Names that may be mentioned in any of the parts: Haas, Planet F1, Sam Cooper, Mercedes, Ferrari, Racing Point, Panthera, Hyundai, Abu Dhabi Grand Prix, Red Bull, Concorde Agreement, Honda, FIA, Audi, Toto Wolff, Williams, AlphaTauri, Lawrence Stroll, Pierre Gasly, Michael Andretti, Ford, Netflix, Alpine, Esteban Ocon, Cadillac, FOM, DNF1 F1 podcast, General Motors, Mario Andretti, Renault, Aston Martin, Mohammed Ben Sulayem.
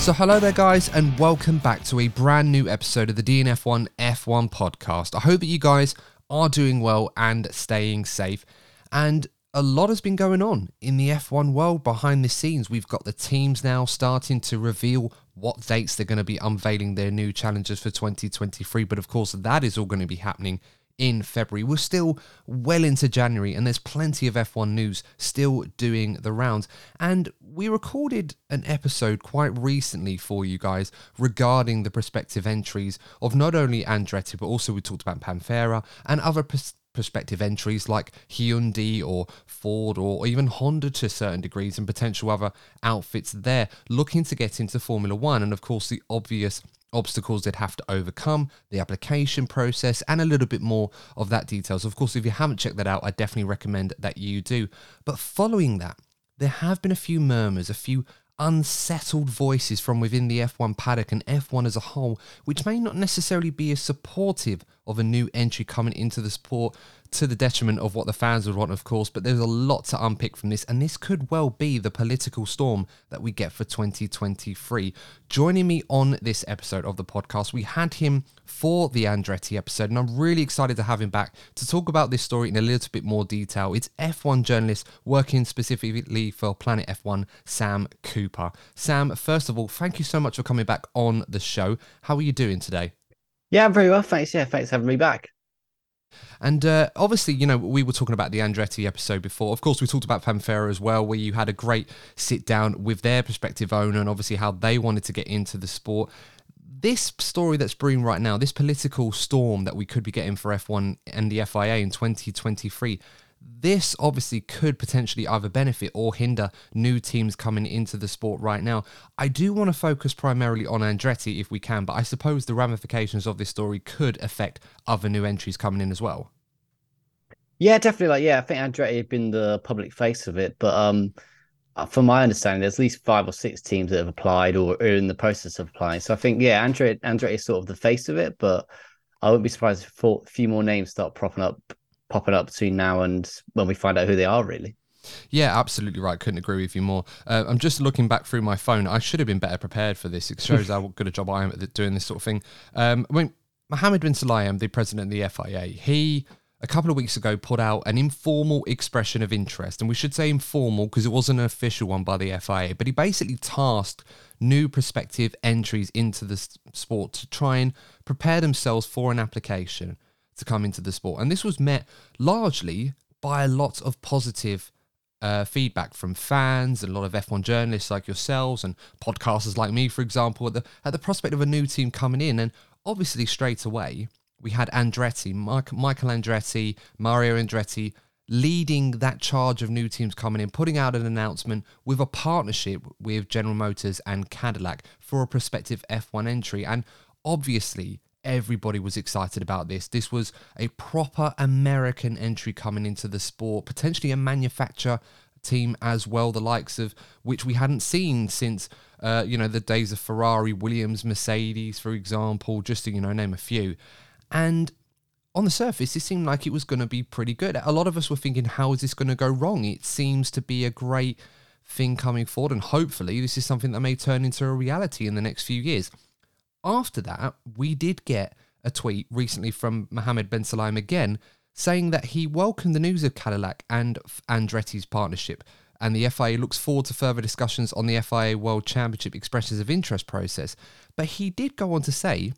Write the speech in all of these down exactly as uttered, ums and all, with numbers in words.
So hello there guys, and welcome back to a brand new episode of the D N F one F one podcast. I hope that you guys are doing well and staying safe. And a lot has been going on in the F one world behind the scenes. We've got the teams now starting to reveal what dates they're going to be unveiling their new challenges for twenty twenty-three. But of course, that is all going to be happening in February. We're still well into January and there's plenty of F one news still doing the rounds. And we recorded an episode quite recently for you guys regarding the prospective entries of not only Andretti, but also we talked about Panthera and other pers- prospective entries like Hyundai or Ford or even Honda to certain degrees, and potential other outfits there looking to get into Formula One. And of course, the obvious obstacles they'd have to overcome, the application process, and a little bit more of that details. Of course, if you haven't checked that out, I definitely recommend that you do. But following that, there have been a few murmurs, a few unsettled voices from within the F one paddock and F one as a whole, which may not necessarily be as supportive of a new entry coming into the sport, to the detriment of what the fans would want, of course. But there's a lot to unpick from this, and this could well be the political storm that we get for twenty twenty-three. Joining me on this episode of the podcast, we had him for the Andretti episode, and I'm really excited to have him back to talk about this story in a little bit more detail. It's F one journalist working specifically for Planet F one, Sam Cooper. Sam, first of all, thank you so much for coming back on the show. How are you doing today? Yeah, I'm very well, thanks. Yeah, thanks for having me back. And uh, obviously, you know, we were talking about the Andretti episode before. Of course, we talked about Panthera as well, where you had a great sit down with their prospective owner and obviously how they wanted to get into the sport. This story that's brewing right now, this political storm that we could be getting for F one and the F I A in twenty twenty-three, this obviously could potentially either benefit or hinder new teams coming into the sport right now. I do want to focus primarily on Andretti if we can, but I suppose the ramifications of this story could affect other new entries coming in as well. Yeah, definitely. Like, yeah, I think Andretti had been the public face of it, but um, from my understanding, there's at least five or six teams that have applied or are in the process of applying. So I think, yeah, Andretti, Andretti is sort of the face of it, but I wouldn't be surprised if a few more names start propping up popping up between now and when we find out who they are, really. Yeah, absolutely right. Couldn't agree with you more. Uh, I'm just looking back through my phone. I should have been better prepared for this. It shows how good a job I am at doing this sort of thing. Um, I mean, Mohammed Ben Sulayem, the president of the F I A, he, a couple of weeks ago, put out an informal expression of interest. And we should say informal because it wasn't an official one by the F I A. But he basically tasked new prospective entries into the sport to try and prepare themselves for an application to come into the sport. And this was met largely by a lot of positive uh, feedback from fans and a lot of F one journalists like yourselves and podcasters like me, for example, at the, at the prospect of a new team coming in. And obviously straight away, we had Andretti, Mike, Michael Andretti, Mario Andretti, leading that charge of new teams coming in, putting out an announcement with a partnership with General Motors and Cadillac for a prospective F one entry. And obviously, everybody was excited about this. This was a proper American entry coming into the sport, potentially a manufacturer team as well, the likes of which we hadn't seen since, uh, you know, the days of Ferrari, Williams, Mercedes, for example, just to, you know, name a few. And on the surface, it seemed like it was going to be pretty good. A lot of us were thinking, how is this going to go wrong? It seems to be a great thing coming forward, and hopefully this is something that may turn into a reality in the next few years. After that, we did get a tweet recently from Mohammed Ben Sulayem again, saying that he welcomed the news of Cadillac and Andretti's partnership, and the F I A looks forward to further discussions on the F I A World Championship Expressions of Interest process. But he did go on to say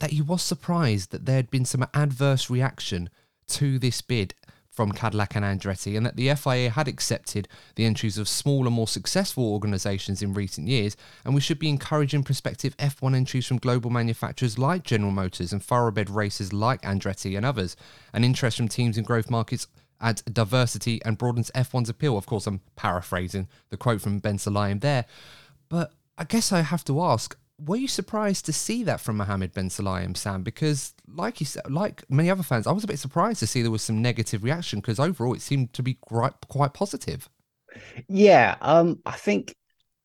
that he was surprised that there had been some adverse reaction to this bid from Cadillac and Andretti, and that the F I A had accepted the entries of smaller, more successful organisations in recent years, and we should be encouraging prospective F one entries from global manufacturers like General Motors and thoroughbred racers like Andretti and others. And interest from teams in growth markets adds diversity and broadens F one's appeal. Of course, I'm paraphrasing the quote from Ben Sulayem there, but I guess I have to ask, were you surprised to see that from Mohammed Ben Sulayem, Sam? Because like you said, like many other fans, I was a bit surprised to see there was some negative reaction, because overall it seemed to be quite, quite positive. Yeah, um, I think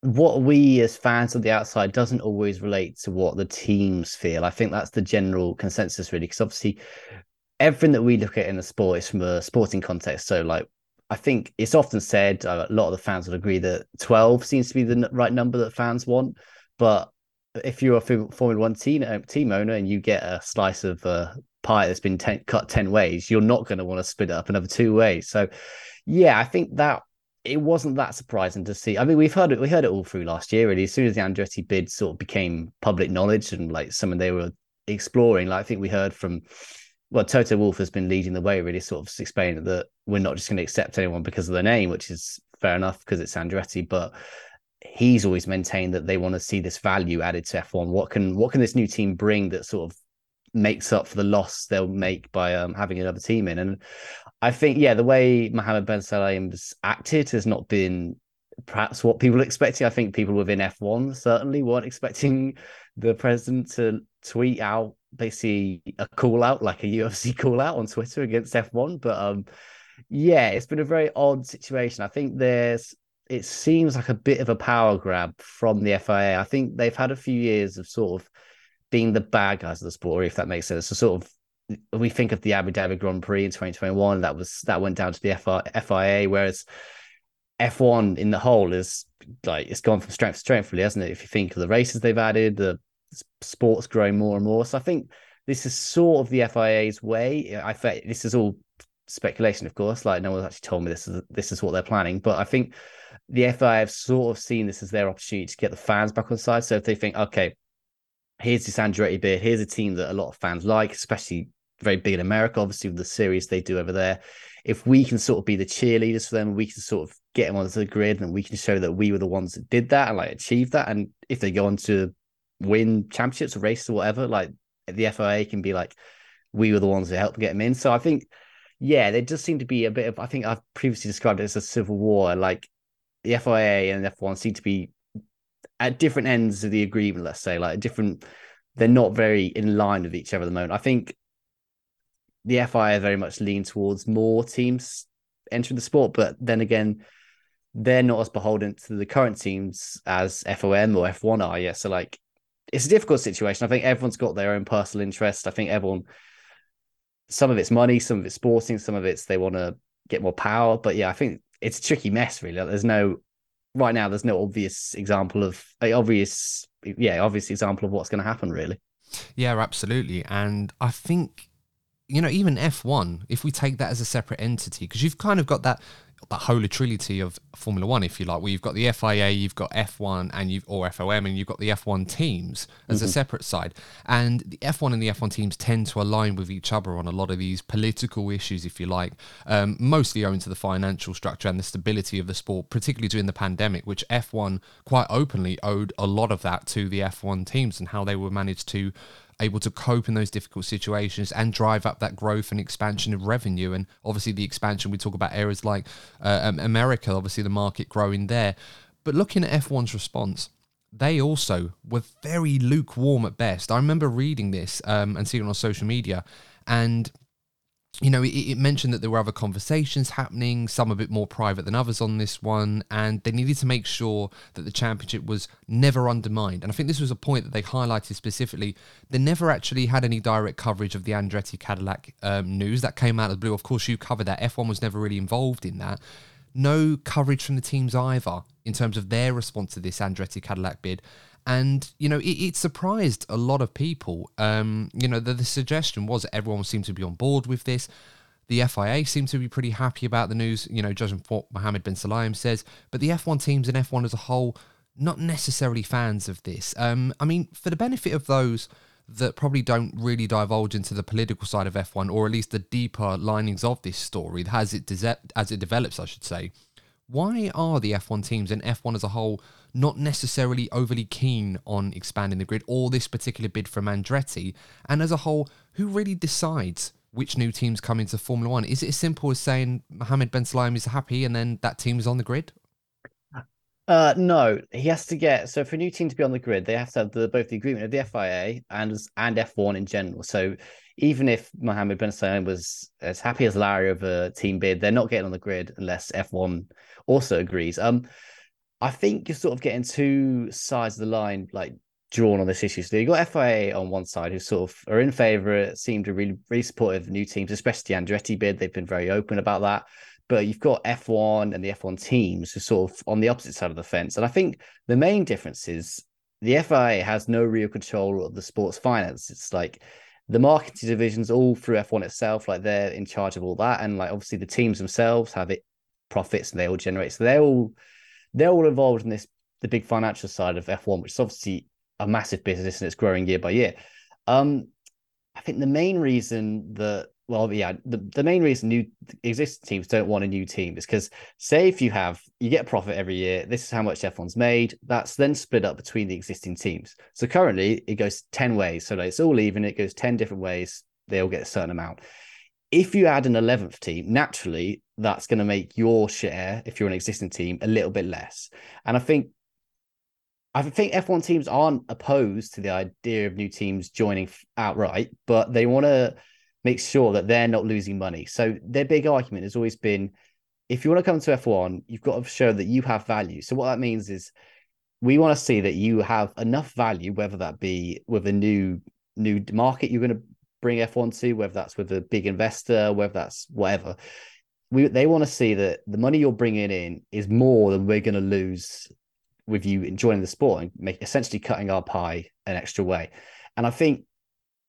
what we as fans on the outside doesn't always relate to what the teams feel. I think that's the general consensus, really, because obviously everything that we look at in the sport is from a sporting context. So like, I think it's often said, a lot of the fans would agree that twelve seems to be the right number that fans want, but if you're a Formula One team, team owner and you get a slice of uh, pie that's been ten, cut ten ways, you're not going to want to split it up another two ways. So, yeah, I think that it wasn't that surprising to see. I mean, we've heard it, we heard it all through last year, really. As soon as the Andretti bid sort of became public knowledge and like something they were exploring, like I think we heard from, well, Toto Wolff has been leading the way, really, sort of explaining that we're not just going to accept anyone because of their name, which is fair enough because it's Andretti, but he's always maintained that they want to see this value added to F one. What can what can this new team bring that sort of makes up for the loss they'll make by um, having another team in? And I think, yeah, the way Mohammed Ben Sulayem's acted has not been perhaps what people expected. I think people within F one certainly weren't expecting the president to tweet out basically a call out, like a U F C call out on Twitter against F one. But um, yeah, it's been a very odd situation. I think there's it seems like a bit of a power grab from the F I A. I think they've had a few years of sort of being the bad guys of the sport, if that makes sense. So sort of, we think of the Abu Dhabi Grand Prix in twenty twenty-one, that was that went down to the F I A, whereas F one in the whole is like, it's gone from strength to strength, really, hasn't it? If you think of the races they've added, the sport's growing more and more. So I think this is sort of the F I A's way. I think this is all speculation, of course, like no one's actually told me this is this is what they're planning, but I think the F I A have sort of seen this as their opportunity to get the fans back on side. So if they think, okay, here's this Andretti beer, here's a team that a lot of fans like, especially very big in America, obviously with the series they do over there, if we can sort of be the cheerleaders for them, we can sort of get them onto the grid and we can show that we were the ones that did that and like achieved that, and if they go on to win championships or races or whatever, like the F I A can be like, we were the ones that helped get them in. So I think, yeah, there does seem to be a bit of, I think I've previously described it as a civil war. Like the F I A and F one seem to be at different ends of the agreement, let's say, like different, they're not very in line with each other at the moment. I think the F I A very much lean towards more teams entering the sport, but then again, they're not as beholden to the current teams as F O M or F one are. Yeah, so like it's a difficult situation. I think everyone's got their own personal interest. I think everyone... some of it's money, some of it's sporting, some of it's they want to get more power. But yeah, I think it's a tricky mess, really. Like, there's no, right now, there's no obvious example of, like, obvious, yeah, obvious example of what's going to happen, really. Yeah, absolutely. And I think, you know, even F one, if we take that as a separate entity, because you've kind of got that, that holy trinity of Formula One, if you like, where you've got the F I A, you've got F one, and you've or F O M, and you've got the F one teams as mm-hmm. a separate side. And the F one and the F one teams tend to align with each other on a lot of these political issues, if you like, um, mostly owing to the financial structure and the stability of the sport, particularly during the pandemic, which F one quite openly owed a lot of that to the F one teams and how they were managed to able to cope in those difficult situations and drive up that growth and expansion of revenue. And obviously the expansion, we talk about areas like uh, um, America, obviously the market growing there. But looking at F one's response, they also were very lukewarm at best. I remember reading this um, and seeing it on social media, and you know, it, it mentioned that there were other conversations happening, some a bit more private than others on this one, and they needed to make sure that the championship was never undermined. And I think this was a point that they highlighted specifically. They never actually had any direct coverage of the Andretti Cadillac um, news. That came out of the blue. Of course, you covered that. F one was never really involved in that. No coverage from the teams either in terms of their response to this Andretti Cadillac bid. And, you know, it, it surprised a lot of people. Um, you know, the, the suggestion was that everyone seemed to be on board with this. The F I A seemed to be pretty happy about the news, you know, judging from what Mohammed Ben Sulayem says. But the F one teams and F one as a whole, not necessarily fans of this. Um, I mean, for the benefit of those that probably don't really divulge into the political side of F one, or at least the deeper linings of this story as it, de- as it develops, I should say, why are the F one teams and F one as a whole not necessarily overly keen on expanding the grid or this particular bid from Andretti? And as a whole, who really decides which new teams come into Formula One? Is it as simple as saying Mohammed Ben Sulayem is happy and then that team is on the grid? Uh, no, he has to get, so for a new team to be on the grid, they have to have the, both the agreement of the F I A and and F one in general. So even if Mohammed Ben Sulayem was as happy as Larry of a team bid, they're not getting on the grid unless F one also agrees. Um, I think you're sort of getting two sides of the line like drawn on this issue. So you've got F I A on one side who sort of are in favour, seem to really, really supportive of new teams, especially the Andretti bid. They've been very open about that. But you've got F one and the F one teams who are sort of on the opposite side of the fence. And I think the main difference is the F I A has no real control of the sport's finance. It's like the marketing division's all through F one itself, like they're in charge of all that. And like obviously the teams themselves have it profits and they all generate. So they're all they're all involved in this, the big financial side of F one, which is obviously a massive business and it's growing year by year. Um, I think the main reason that Well, yeah, the, the main reason new existing teams don't want a new team is because, say, if you have, you get profit every year, this is how much F one's made, that's then split up between the existing teams. So currently, it goes ten ways. So like, it's all even, it goes ten different ways, they all get a certain amount. If you add an eleventh team, naturally, that's going to make your share, if you're an existing team, a little bit less. And I think I think F one teams aren't opposed to the idea of new teams joining outright, but they want to make sure that they're not losing money. So their big argument has always been, if you want to come to F one, you've got to show that you have value. So what that means is we want to see that you have enough value, whether that be with a new new market you're going to bring F one to, whether that's with a big investor, whether that's whatever. We, they want to see that the money you're bringing in is more than we're going to lose with you enjoying the sport and make, essentially cutting our pie an extra way. And I think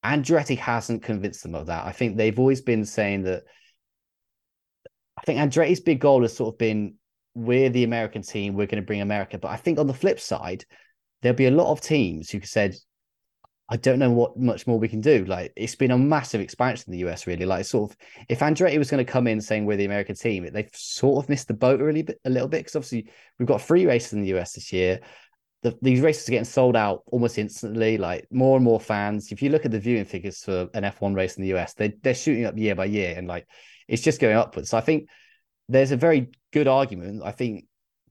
Andretti hasn't convinced them of that. I think they've always been saying that. I think Andretti's big goal has sort of been, we're the American team, we're going to bring America. But I think on the flip side, there'll be a lot of teams who said, I don't know what much more we can do. Like, it's been a massive expansion in the U S, really. Like, sort of, if Andretti was going to come in saying we're the American team, they've sort of missed the boat really a little bit, because obviously we've got three races in the U S this year. The, these races are getting sold out almost instantly, like more and more fans. If you look at the viewing figures for an F one race in the U S, they, they're shooting up year by year, and like it's just going upwards. So I think there's a very good argument, I think,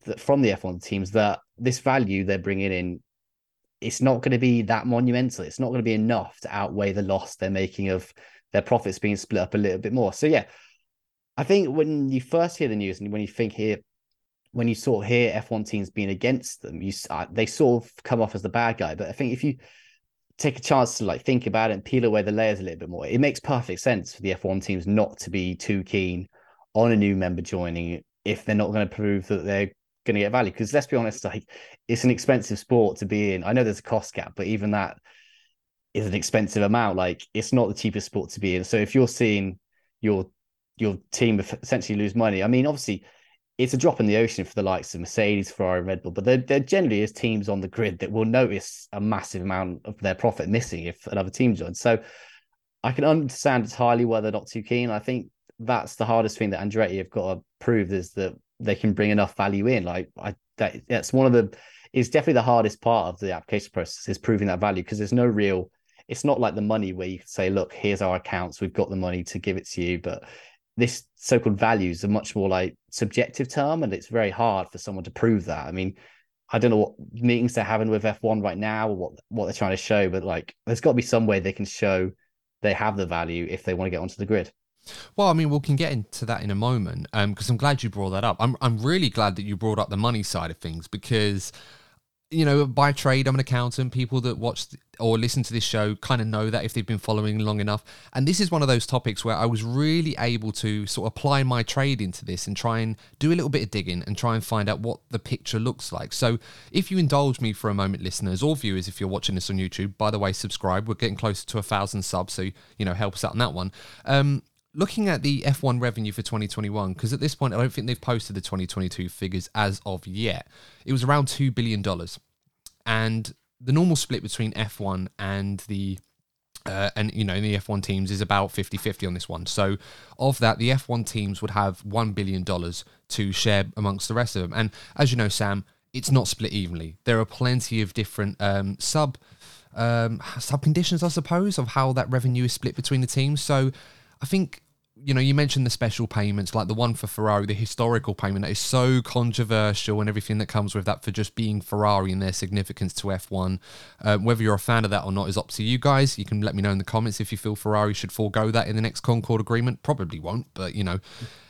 that from the F one teams that this value they're bringing in, it's not going to be that monumental. It's not going to be enough to outweigh the loss they're making of their profits being split up a little bit more. So yeah, I think when you first hear the news and when you think here, when you sort of hear F one teams being against them, you uh, they sort of come off as the bad guy. But I think if you take a chance to like think about it and peel away the layers a little bit more, it makes perfect sense for the F one teams not to be too keen on a new member joining if they're not going to prove that they're going to get value. Because let's be honest, like it's an expensive sport to be in. I know there's a cost gap, but even that is an expensive amount. Like it's not the cheapest sport to be in. So if you're seeing your your team essentially lose money, I mean, obviously, it's a drop in the ocean for the likes of Mercedes, Ferrari, and Red Bull, but there, there generally is teams on the grid that will notice a massive amount of their profit missing if another team joins. So I can understand entirely why they're not too keen. I think that's the hardest thing that Andretti have got to prove, is that they can bring enough value in. Like I, that, that's one of the, it's definitely the hardest part of the application process, is proving that value, because there's no real it's not like the money where you can say, look, here's our accounts, we've got the money to give it to you. But this so-called values are much more like subjective term, and it's very hard for someone to prove that. I mean, I don't know what meetings they're having with F one right now or what, what they're trying to show, but like there's got to be some way they can show they have the value if they want to get onto the grid. Well, I mean, we can get into that in a moment, um, because I'm glad you brought that up. I'm I'm really glad that you brought up the money side of things, because, you know, by trade, I'm an accountant. People that watch or listen to this show kind of know that if they've been following long enough. And this is one of those topics where I was really able to sort of apply my trade into this and try and do a little bit of digging and try and find out what the picture looks like. So if you indulge me for a moment, listeners or viewers, if you're watching this on YouTube, by the way, subscribe. We're getting closer to a thousand subs, so, you know, help us out on that one. Um, Looking at the F one revenue for twenty twenty-one, because at this point, I don't think they've posted the twenty twenty-two figures as of yet. It was around two billion dollars. And the normal split between F one and the, uh, and you know, the F one teams is about fifty-fifty on this one. So of that, the F one teams would have one billion dollars to share amongst the rest of them. And as you know, Sam, it's not split evenly. There are plenty of different um, sub, um, sub conditions, I suppose, of how that revenue is split between the teams. So I think, you know, you mentioned the special payments, like the one for Ferrari, the historical payment that is so controversial and everything that comes with that for just being Ferrari and their significance to F one. Uh, whether you're a fan of that or not is up to you guys. You can let me know in the comments if you feel Ferrari should forego that in the next Concorde Agreement. Probably won't, but, you know,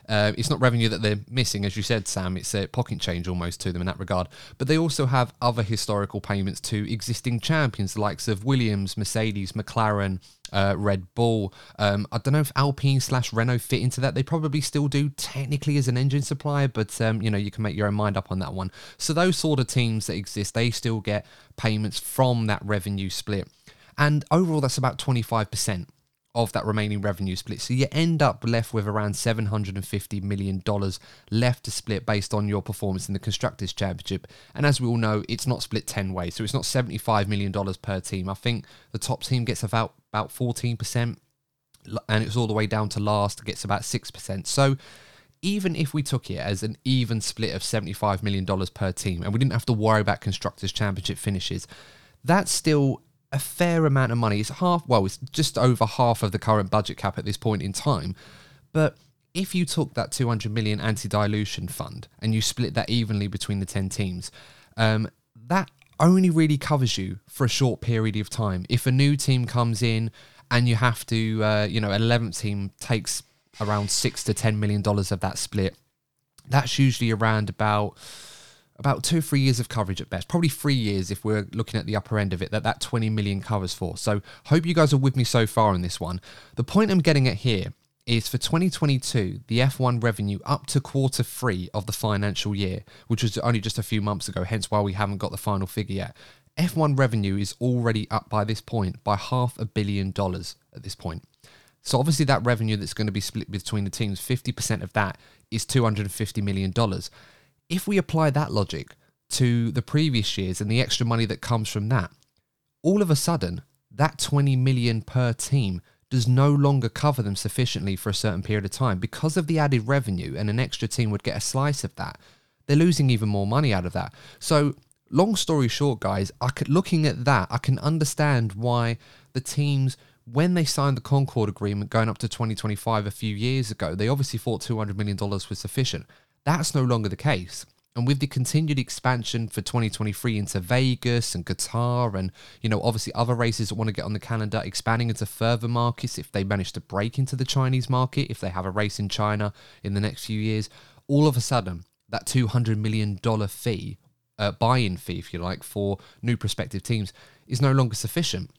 uh, it's not revenue that they're missing. As you said, Sam, it's a pocket change almost to them in that regard. But they also have other historical payments to existing champions, the likes of Williams, Mercedes, McLaren, Uh, Red Bull. Um, I don't know if Alpine slash Renault fit into that. They probably still do technically as an engine supplier, but um, you know, you can make your own mind up on that one. So those sort of teams that exist, they still get payments from that revenue split. And overall, that's about twenty-five percent of that remaining revenue split. So you end up left with around seven hundred fifty million dollars left to split based on your performance in the Constructors' Championship. And as we all know, it's not split ten ways. So it's not seventy-five million dollars per team. I think the top team gets about about fourteen percent, and it's all the way down to last, gets about six percent. So even if we took it as an even split of seventy-five million dollars per team, and we didn't have to worry about Constructors' Championship finishes, that's still a fair amount of money. It's half, well, it's just over half of the current budget cap at this point in time. But if you took that two hundred million anti-dilution fund and you split that evenly between the ten teams, um, that only really covers you for a short period of time. If a new team comes in and you have to, uh, you know, an eleventh team takes around six to ten million dollars of that split, that's usually around about about two, three years of coverage at best, probably three years if we're looking at the upper end of it, that that twenty million covers for. So hope you guys are with me so far on this one. The point I'm getting at here is for twenty twenty-two, the F one revenue up to quarter three of the financial year, which was only just a few months ago, hence why we haven't got the final figure yet. F one revenue is already up by this point by half a billion dollars at this point. So obviously that revenue that's going to be split between the teams, fifty percent of that is two hundred fifty million dollars. If we apply that logic to the previous years and the extra money that comes from that, all of a sudden, that twenty million per team does no longer cover them sufficiently for a certain period of time. Because of the added revenue and an extra team would get a slice of that, they're losing even more money out of that. So long story short, guys, I could, looking at that, I can understand why the teams, when they signed the Concorde Agreement going up to twenty twenty-five a few years ago, they obviously thought two hundred million dollars was sufficient. That's no longer the case. And with the continued expansion for twenty twenty-three into Vegas and Qatar and, you know, obviously other races that want to get on the calendar, expanding into further markets, if they manage to break into the Chinese market, if they have a race in China in the next few years, all of a sudden, that two hundred million dollars fee, uh, buy-in fee, if you like, for new prospective teams is no longer sufficient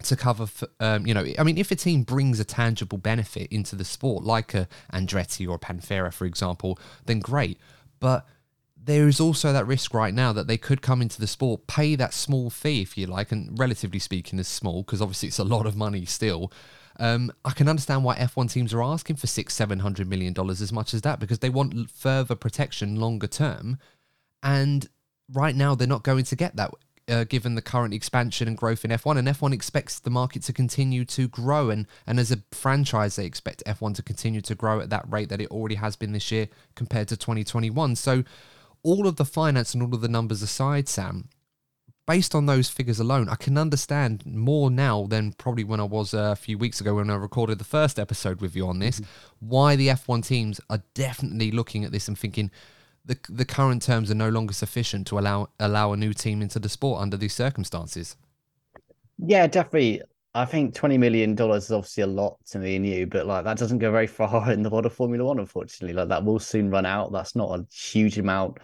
to cover, for, um, you know, I mean, if a team brings a tangible benefit into the sport, like a Andretti or a Panthera, for example, then great. But there is also that risk right now that they could come into the sport, pay that small fee, if you like, and relatively speaking is small, because obviously it's a lot of money still. Um, I can understand why F one teams are asking for six, seven hundred million dollars as much as that, because they want further protection longer term. And right now they're not going to get that. Uh, given the current expansion and growth in F one, and F one expects the market to continue to grow, and and as a franchise they expect F one to continue to grow at that rate that it already has been this year compared to twenty twenty-one. So all of the finance and all of the numbers aside, Sam, based on those figures alone, I can understand more now than probably when I was a few weeks ago when I recorded the first episode with you on this, mm-hmm. why the F one teams are definitely looking at this and thinking the the current terms are no longer sufficient to allow allow a new team into the sport under these circumstances. Yeah, definitely. I think twenty million dollars is obviously a lot to me and you, but like that doesn't go very far in the world of Formula One, unfortunately. Like that will soon run out. That's not a huge amount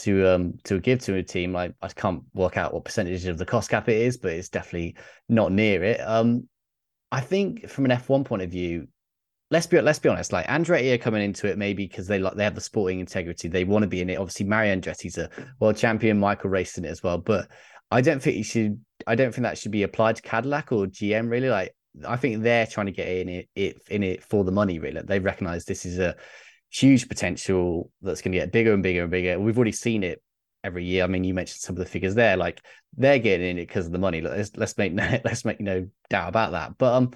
to um to give to a team. Like I can't work out what percentage of the cost cap it is, but it's definitely not near it. Um, I think from an F one point of view, let's be let's be honest. Like Andretti are coming into it maybe because they like they have the sporting integrity. They want to be in it. Obviously, Mario Andretti's a world champion. Michael raced in it as well, but I don't think you should. I don't think that should be applied to Cadillac or G M really. Like I think they're trying to get in it, it in it for the money really. They recognize this is a huge potential that's going to get bigger and bigger and bigger. We've already seen it every year. I mean, you mentioned some of the figures there. Like they're getting in it because of the money. Let's let's make no, let's make no doubt about that. But um,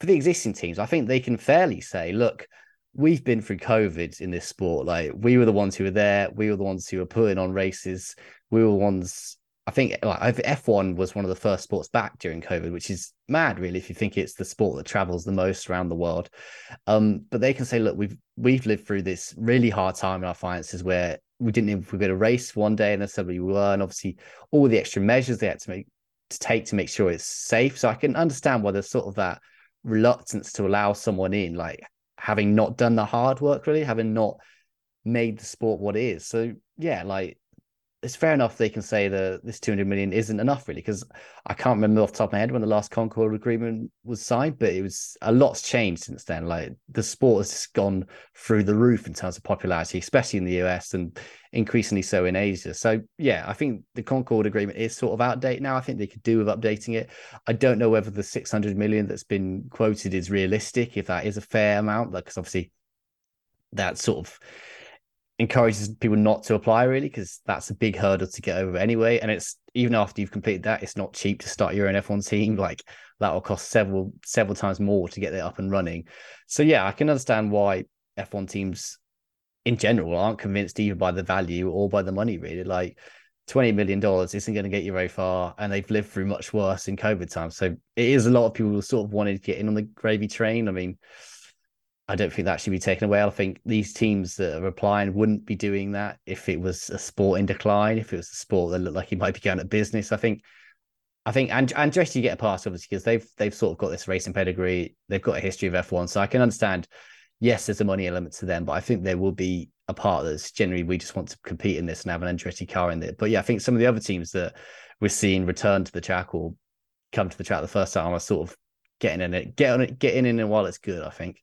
for the existing teams, I think they can fairly say, look, we've been through COVID in this sport. Like we were the ones who were there. We were the ones who were putting on races. We were the ones. I think like, F one was one of the first sports back during COVID, which is mad, really, if you think it's the sport that travels the most around the world. Um, but they can say, look, we've we've lived through this really hard time in our finances where we didn't even, if we were going to race one day and then suddenly we were, and obviously all the extra measures they had to, make, to take to make sure it's safe. So I can understand why there's sort of that reluctance to allow someone in, like having not done the hard work, really, having not made the sport what it is. So, yeah, like, it's fair enough they can say that this two hundred million isn't enough, really, because I can't remember off the top of my head when the last Concord agreement was signed, but it was a lot's changed since then. Like the sport has just gone through the roof in terms of popularity, especially in the U S and increasingly so in Asia. So, yeah, I think the Concord agreement is sort of outdated now. I think they could do with updating it. I don't know whether the six hundred million that's been quoted is realistic, if that is a fair amount, because like, obviously that sort of encourages people not to apply really, because that's a big hurdle to get over anyway, and it's even after you've completed that, it's not cheap to start your own F one team. Like that will cost several several times more to get it up and running. So yeah, I can understand why F one teams in general aren't convinced either by the value or by the money really. Like twenty million dollars isn't going to get you very far, and they've lived through much worse in COVID time. So it is a lot of people who sort of wanted to get in on the gravy train. I mean, I don't think that should be taken away. I think these teams that are applying wouldn't be doing that if it was a sport in decline, if it was a sport that looked like he might be going out of business. I think, I think, and Andretti get a pass obviously because they've they've sort of got this racing pedigree, they've got a history of F one, so I can understand. Yes, there's a money element to them, but I think there will be a part that's generally we just want to compete in this and have an Andretti car in it. But yeah, I think some of the other teams that we're seeing return to the track or come to the track the first time are sort of getting in it, get on it, getting in it while it's good. I think.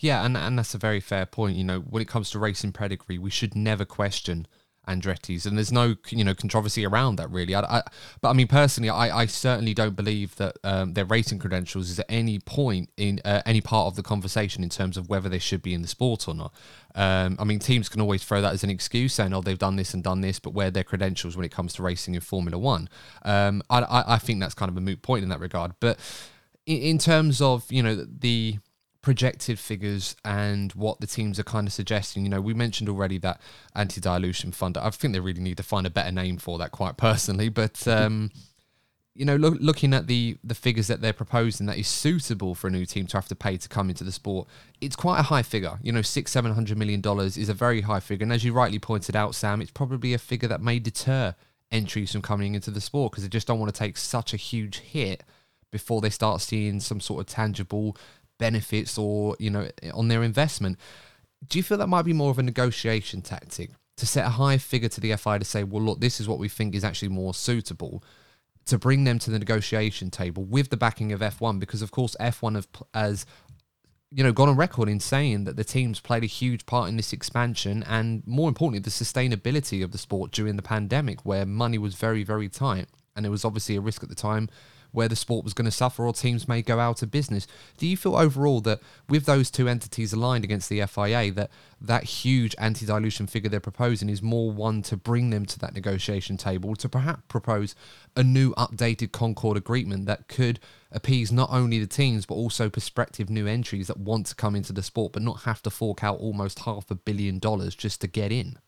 Yeah, and and that's a very fair point. You know, when it comes to racing pedigree, we should never question Andretti's, and there's no you know controversy around that really. I, I, but I mean personally, I, I certainly don't believe that um, their racing credentials is at any point in uh, any part of the conversation in terms of whether they should be in the sport or not. Um, I mean, teams can always throw that as an excuse, saying, "Oh, they've done this and done this," but where are their credentials when it comes to racing in Formula One? Um, I, I I think that's kind of a moot point in that regard. But in, in terms of you know the projected figures and what the teams are kind of suggesting. You know, we mentioned already that anti-dilution fund. I think they really need to find a better name for that, quite personally. But, um, you know, lo- looking at the the figures that they're proposing that is suitable for a new team to have to pay to come into the sport, it's quite a high figure. You know, six, seven hundred million dollars is a very high figure. And as you rightly pointed out, Sam, it's probably a figure that may deter entries from coming into the sport because they just don't want to take such a huge hit before they start seeing some sort of tangible benefits or, you know, on their investment. Do you feel that might be more of a negotiation tactic to set a high figure to the F I A to say, well, look, this is what we think is actually more suitable, to bring them to the negotiation table with the backing of F one? Because, of course, F one have, has you know, gone on record in saying that the teams played a huge part in this expansion and, more importantly, the sustainability of the sport during the pandemic, where money was very, very tight. And there was obviously a risk at the time where the sport was going to suffer or teams may go out of business. Do you feel overall that with those two entities aligned against the F I A, that that huge anti-dilution figure they're proposing is more one to bring them to that negotiation table to perhaps propose a new updated Concord Agreement that could appease not only the teams but also prospective new entries that want to come into the sport but not have to fork out almost half a billion dollars just to get in?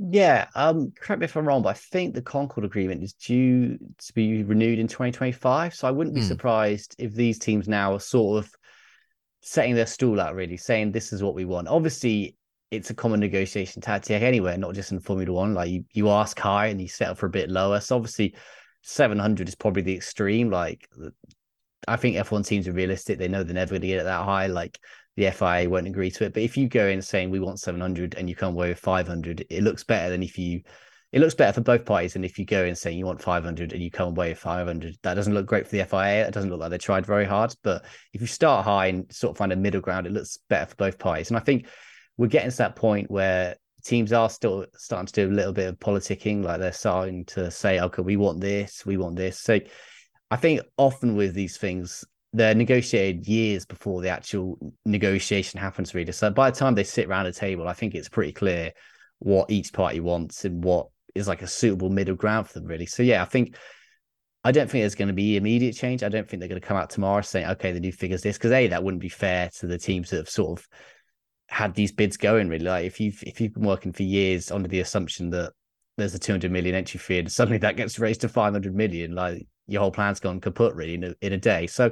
Yeah, um, correct me if I'm wrong, but I think the Concord Agreement is due to be renewed in twenty twenty-five. So I wouldn't be mm. surprised if these teams now are sort of setting their stool out, really, saying this is what we want. Obviously, it's a common negotiation tactic anywhere, not just in Formula One. Like you, you ask high and you settle for a bit lower. So obviously, seven hundred is probably the extreme. Like I think F one teams are realistic. They know they're never going to get it that high. Like the F I A won't agree to it. But if you go in saying we want seven hundred and you come away with five hundred, it looks better than if you, it looks better for both parties than if you go in saying you want five hundred and you come away with five hundred. That doesn't look great for the F I A. It doesn't look like they tried very hard. But if you start high and sort of find a middle ground, it looks better for both parties. And I think we're getting to that point where teams are still starting to do a little bit of politicking. Like they're starting to say, okay, we want this, we want this. So I think often with these things, they're negotiated years before the actual negotiation happens, really. So by the time they sit around a table, I think it's pretty clear what each party wants and what is like a suitable middle ground for them, really. So yeah, I think, I don't think there's going to be immediate change. I don't think they're going to come out tomorrow saying, okay, the new figure's this, because A, that wouldn't be fair to the teams that have sort of had these bids going, really. Like if you've, if you've been working for years under the assumption that there's a two hundred million entry fee and suddenly that gets raised to five hundred million, like your whole plan's gone kaput, really, in a, in a day. So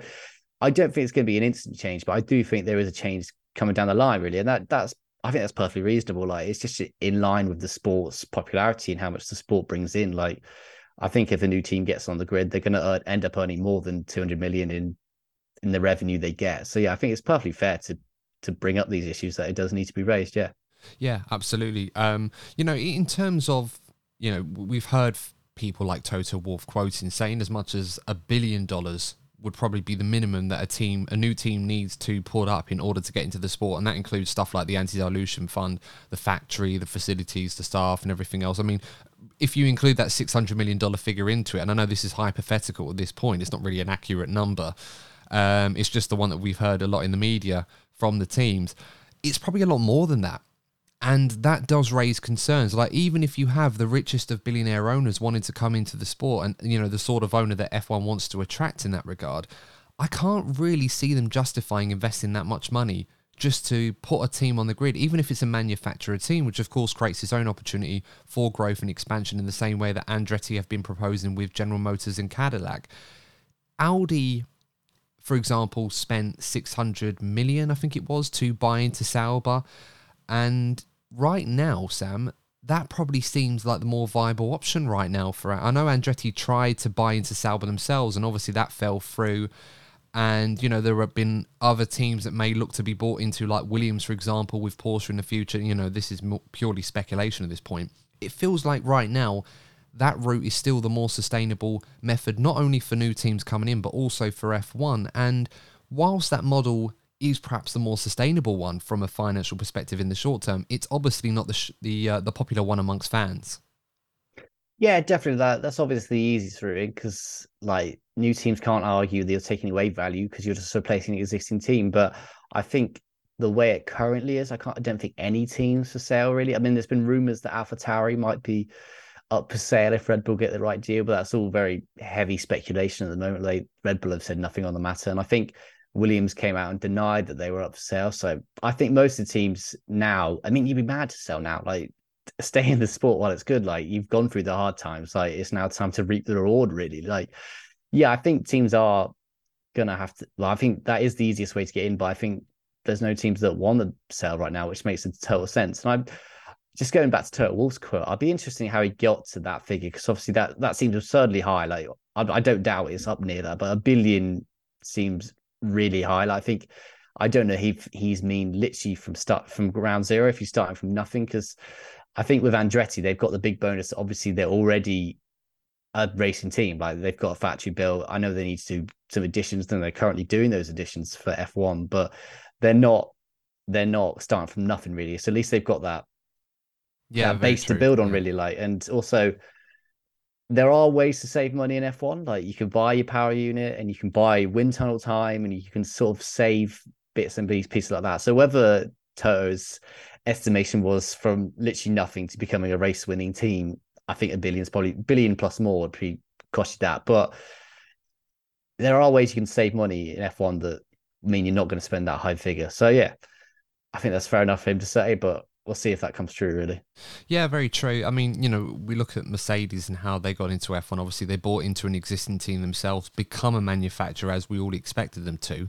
I don't think it's going to be an instant change, but I do think there is a change coming down the line, really. And that that's, I think that's perfectly reasonable. Like it's just in line with the sport's popularity and how much the sport brings in. Like I think if a new team gets on the grid, they're going to earn, end up earning more than two hundred million in, in the revenue they get. So yeah, I think it's perfectly fair to, to bring up these issues that it does need to be raised. Yeah. Yeah, absolutely. Um, you know, in terms of, you know, we've heard people like Toto Wolff quoting saying as much as a billion dollars would probably be the minimum that a team, a new team needs to put up in order to get into the sport. And that includes stuff like the anti-dilution fund, the factory, the facilities, the staff and everything else. I mean, if you include that six hundred million dollars figure into it, and I know this is hypothetical at this point, it's not really an accurate number. Um, it's just the one that we've heard a lot in the media from the teams. It's probably a lot more than that. And that does raise concerns. Like, even if you have the richest of billionaire owners wanting to come into the sport and, you know, the sort of owner that F one wants to attract in that regard, I can't really see them justifying investing that much money just to put a team on the grid, even if it's a manufacturer team, which of course creates its own opportunity for growth and expansion in the same way that Andretti have been proposing with General Motors and Cadillac. Audi, for example, spent six hundred million, I think it was, to buy into Sauber. And right now, Sam, that probably seems like the more viable option right now for it. I know Andretti tried to buy into Sauber themselves, and obviously that fell through. And, you know, there have been other teams that may look to be bought into, like Williams, for example, with Porsche in the future. You know, this is purely speculation at this point. It feels like right now that route is still the more sustainable method, not only for new teams coming in, but also for F one. And whilst that model is perhaps the more sustainable one from a financial perspective in the short term, it's obviously not the sh- the uh, the popular one amongst fans. Yeah, definitely. That that's obviously the easiest route, because like new teams can't argue they're taking away value because you're just replacing an existing team. But I think the way it currently is, I can't. I don't think any teams for sale really. I mean, there's been rumors that AlphaTauri might be up for sale if Red Bull get the right deal, but that's all very heavy speculation at the moment. Like Red Bull have said nothing on the matter, and I think Williams came out and denied that they were up for sale. So I think most of the teams now, I mean, you'd be mad to sell now. Like, stay in the sport while it's good. Like, you've gone through the hard times. Like, it's now time to reap the reward, really. Like, yeah, I think teams are going to have to, well, I think that is the easiest way to get in, but I think there's no teams that want to sell right now, which makes total sense. And I'm just going back to Toto Wolff's quote, I'd be interested in how he got to that figure, because obviously that, that seems absurdly high. Like, I, I don't doubt it's up near that, but a billion seems really high. Like, I think I don't know if he's mean literally from start from ground zero, if he's starting from nothing, because I think with Andretti they've got the big bonus. Obviously they're already a racing team. Like, they've got a factory build. I know they need to do some additions, and they're currently doing those additions for F one, but they're not they're not starting from nothing really. So at least they've got that, yeah, that base true. to build on, yeah. really. Like, and also there are ways to save money in F one. Like, you can buy your power unit and you can buy wind tunnel time, and you can sort of save bits and pieces like that. So whether Toto's estimation was from literally nothing to becoming a race winning team, I think a billion's probably billion plus more would be cost you that. But there are ways you can save money in F one that mean you're not going to spend that high figure. So yeah, I think that's fair enough for him to say, but we'll see if that comes true, really. Yeah, very true. I mean, you know, we look at Mercedes and how they got into F one. Obviously, they bought into an existing team themselves, become a manufacturer as we all expected them to.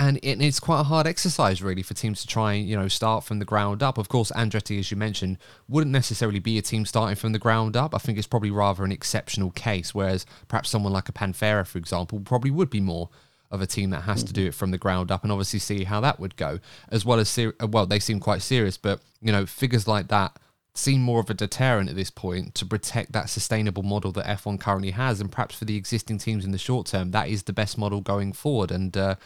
And it, it's quite a hard exercise, really, for teams to try and, you know, start from the ground up. Of course, Andretti, as you mentioned, wouldn't necessarily be a team starting from the ground up. I think it's probably rather an exceptional case, whereas perhaps someone like a Panthera, for example, probably would be more of a team that has to do it from the ground up, and obviously see how that would go, as well as, ser- well, they seem quite serious, but, you know, figures like that seem more of a deterrent at this point to protect that sustainable model that F one currently has, and perhaps for the existing teams in the short term, that is the best model going forward. And, uh,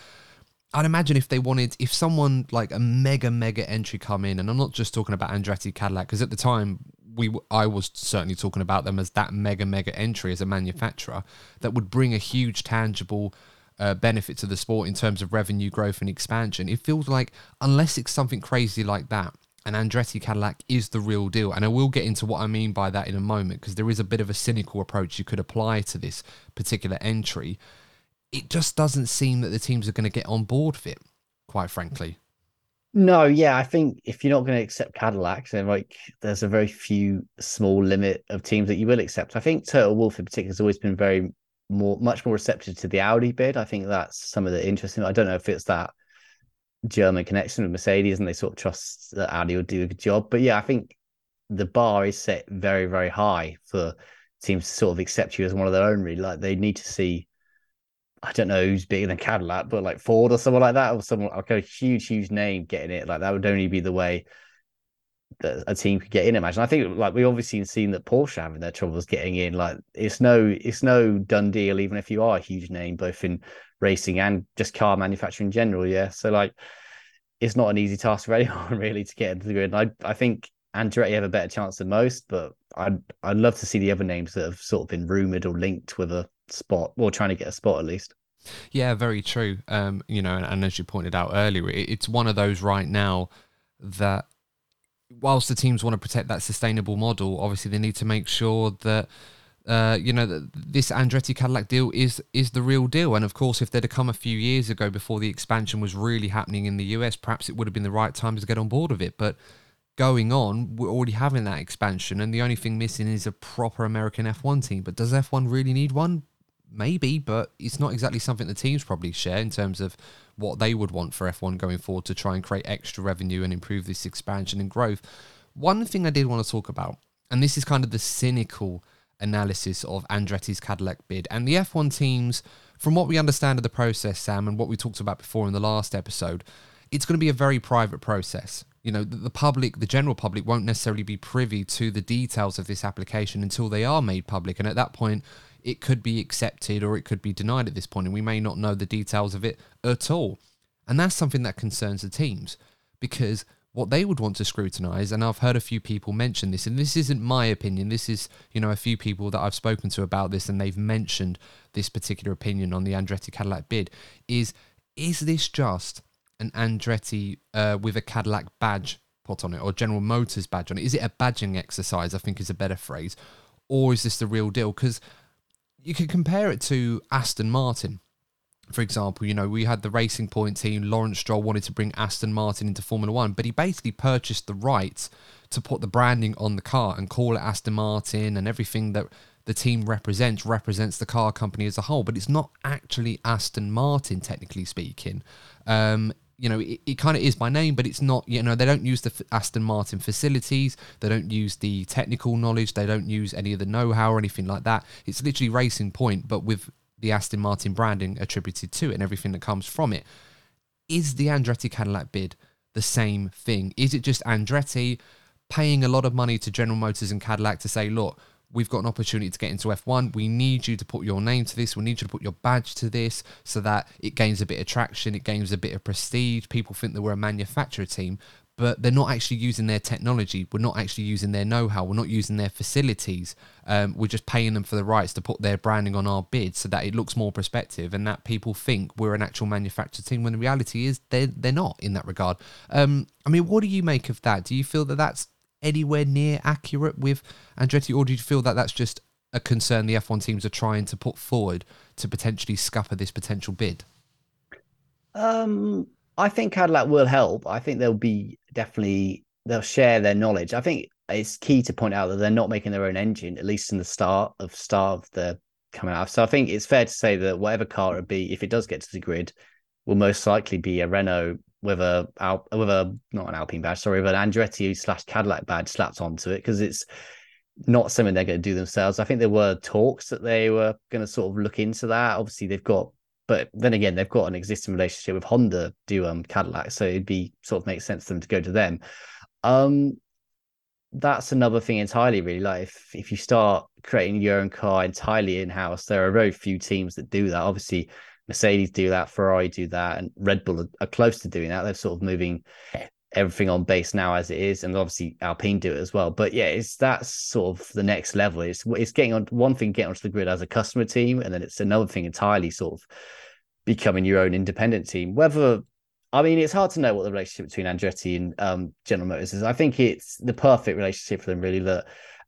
I'd imagine if they wanted, if someone like a mega, mega entry come in, and I'm not just talking about Andretti Cadillac, because at the time, we I was certainly talking about them as that mega, mega entry as a manufacturer that would bring a huge tangible uh, benefit to the sport in terms of revenue growth and expansion. It feels like, unless it's something crazy like that, and Andretti Cadillac is the real deal. And I will get into what I mean by that in a moment, because there is a bit of a cynical approach you could apply to this particular entry. It just doesn't seem that the teams are going to get on board with it, quite frankly. No, yeah, I think if you're not going to accept Cadillacs, then like there's a very few small limit of teams that you will accept. I think Toto Wolff in particular has always been very more, much more receptive to the Audi bid. I think that's some of the interesting. I don't know if it's that German connection with Mercedes and they sort of trust that Audi will do a good job. But yeah, I think the bar is set very, very high for teams to sort of accept you as one of their own, really. Like, they need to see, I don't know who's bigger than Cadillac, but like Ford or someone like that, or someone like a huge, huge name getting it. Like, that would only be the way that a team could get in. Imagine. I think like we obviously seen that Porsche having their troubles getting in. Like, it's no, it's no done deal, even if you are a huge name, both in racing and just car manufacturing in general. Yeah, so like it's not an easy task for anyone really to get into the grid. And I, I think Andretti have a better chance than most, but I'd, I'd love to see the other names that have sort of been rumored or linked with a spot, or trying to get a spot at least. Yeah, very true. Um, you know, and, and as you pointed out earlier, it, it's one of those right now that whilst the teams want to protect that sustainable model, obviously they need to make sure that uh, you know, that this Andretti Cadillac deal is is the real deal. And of course, if they'd have come a few years ago before the expansion was really happening in the U S, perhaps it would have been the right time to get on board with it. But going on, we're already having that expansion, and the only thing missing is a proper American F one team. But does F one really need one? Maybe, but it's not exactly something the teams probably share in terms of what they would want for F one going forward to try and create extra revenue and improve this expansion and growth. One thing I did want to talk about, and this is kind of the cynical analysis of Andretti's Cadillac bid and the F one teams, from what we understand of the process, Sam, and what we talked about before in the last episode, it's going to be a very private process. You know, the public, the general public won't necessarily be privy to the details of this application until they are made public. And at that point, it could be accepted or it could be denied at this point, and we may not know the details of it at all. And that's something that concerns the teams, because what they would want to scrutinise, and I've heard a few people mention this, and this isn't my opinion, this is, you know, a few people that I've spoken to about this, and they've mentioned this particular opinion on the Andretti Cadillac bid, is, is this just an Andretti uh, with a Cadillac badge put on it, or General Motors badge on it? Is it a badging exercise, I think is a better phrase, or is this the real deal? Because you could compare it to Aston Martin, for example. You know, we had the Racing Point team. Lawrence Stroll wanted to bring Aston Martin into Formula One, but he basically purchased the rights to put the branding on the car and call it Aston Martin, and everything that the team represents represents the car company as a whole. But it's not actually Aston Martin, technically speaking. Um, you know, it, it kind of is by name, but it's not. You know, they don't use the F- Aston Martin facilities, they don't use the technical knowledge, they don't use any of the know-how or anything like that. It's literally Racing Point, but with the Aston Martin branding attributed to it and everything that comes from it. Is the Andretti Cadillac bid the same thing? Is it just Andretti paying a lot of money to General Motors and Cadillac to say, look, we've got an opportunity to get into F one. We need you to put your name to this. We need you to put your badge to this so that it gains a bit of traction. It gains a bit of prestige. People think that we're a manufacturer team, but they're not actually using their technology. We're not actually using their know-how. We're not using their facilities. Um, we're just paying them for the rights to put their branding on our bid so that it looks more prospective and that people think we're an actual manufacturer team when the reality is they're, they're not in that regard. Um, I mean, what do you make of that? Do you feel that that's anywhere near accurate with Andretti, or do you feel that that's just a concern the F one teams are trying to put forward to potentially scupper this potential bid? Um, I think Cadillac will help. I think they'll be definitely, they'll share their knowledge. I think it's key to point out that they're not making their own engine, at least in the start of start of the coming out. So I think it's fair to say that whatever car it be, if it does get to the grid, will most likely be a Renault with a, with a not an Alpine badge, sorry, with an Andretti slash Cadillac badge slapped onto it, because it's not something they're going to do themselves. I think there were talks that they were going to sort of look into that. Obviously, they've got, but then again, they've got an existing relationship with Honda do um, Cadillac, so it'd be sort of make sense for them to go to them. Um, that's another thing entirely, really. Like if, if you start creating your own car entirely in-house, there are very few teams that do that. Obviously, Mercedes do that, Ferrari do that, and Red Bull are, are close to doing that. They're sort of moving everything on base now as it is, and obviously Alpine do it as well. But yeah, it's that's sort of the next level. It's it's getting on one thing, getting onto the grid as a customer team, and then it's another thing entirely, sort of becoming your own independent team. Whether I mean, it's hard to know what the relationship between Andretti and um, General Motors is. I think it's the perfect relationship for them, really. That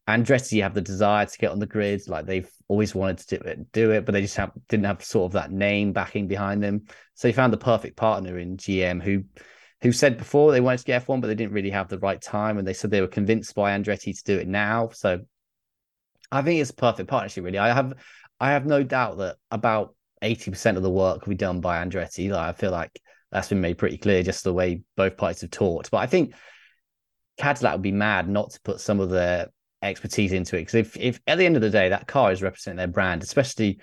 Andretti have the desire to get on the grid, like they've always wanted to do it, do it, but they just have, didn't have sort of that name backing behind them. So they found the perfect partner in G M, who who said before they wanted to get F one, but they didn't really have the right time, and they said they were convinced by Andretti to do it now. So I think it's a perfect partnership, really. I have I have no doubt that about eighty percent of the work will be done by Andretti. Like, I feel like that's been made pretty clear, just the way both parties have talked. But I think Cadillac would be mad not to put some of their expertise into it, because if, if at the end of the day that car is representing their brand, especially,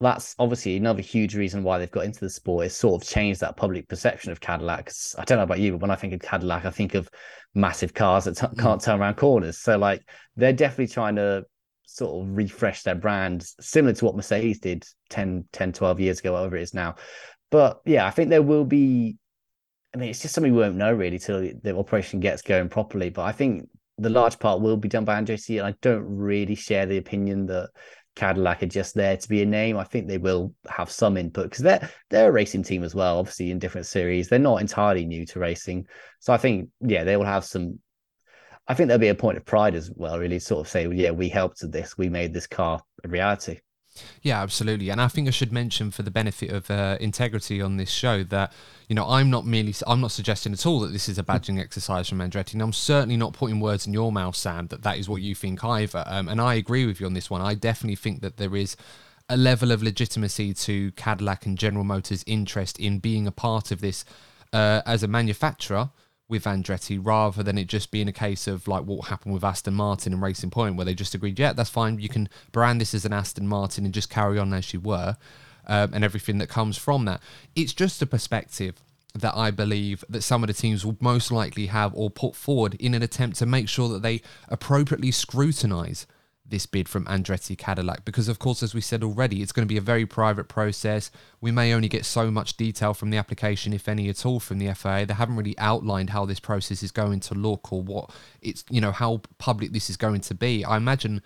that's obviously another huge reason why they've got into the sport, is sort of changed that public perception of Cadillac. I don't know about you, but when I think of Cadillac, I think of massive cars that t- can't turn around corners. So like they're definitely trying to sort of refresh their brand, similar to what Mercedes did ten, ten, twelve years ago, whatever it is now. But yeah, I think there will be, I mean, it's just something we won't know really till the operation gets going properly, but I think the large part will be done by Andretti, and I don't really share the opinion that Cadillac are just there to be a name. I think they will have some input, because they're, they're a racing team as well, obviously in different series. They're not entirely new to racing. So I think, yeah, they will have some, I think there'll be a point of pride as well, really, sort of say, well, yeah, we helped with this. We made this car a reality. Yeah, absolutely. And I think I should mention, for the benefit of uh, integrity on this show, that, you know, I'm not merely, I'm not suggesting at all that this is a badging exercise from Andretti. And I'm certainly not putting words in your mouth, Sam, that that is what you think either. Um, and I agree with you on this one. I definitely think that there is a level of legitimacy to Cadillac and General Motors' interest in being a part of this uh, as a manufacturer with Andretti, rather than it just being a case of like what happened with Aston Martin and Racing Point, where they just agreed, yeah, that's fine, you can brand this as an Aston Martin and just carry on as you were, um, and everything that comes from that. It's just a perspective that I believe that some of the teams will most likely have or put forward in an attempt to make sure that they appropriately scrutinise this bid from Andretti Cadillac, because of course, as we said already, it's going to be a very private process. We may only get so much detail from the application, if any at all, from the F I A. They haven't really outlined how this process is going to look, or what it's, you know, how public this is going to be. I imagine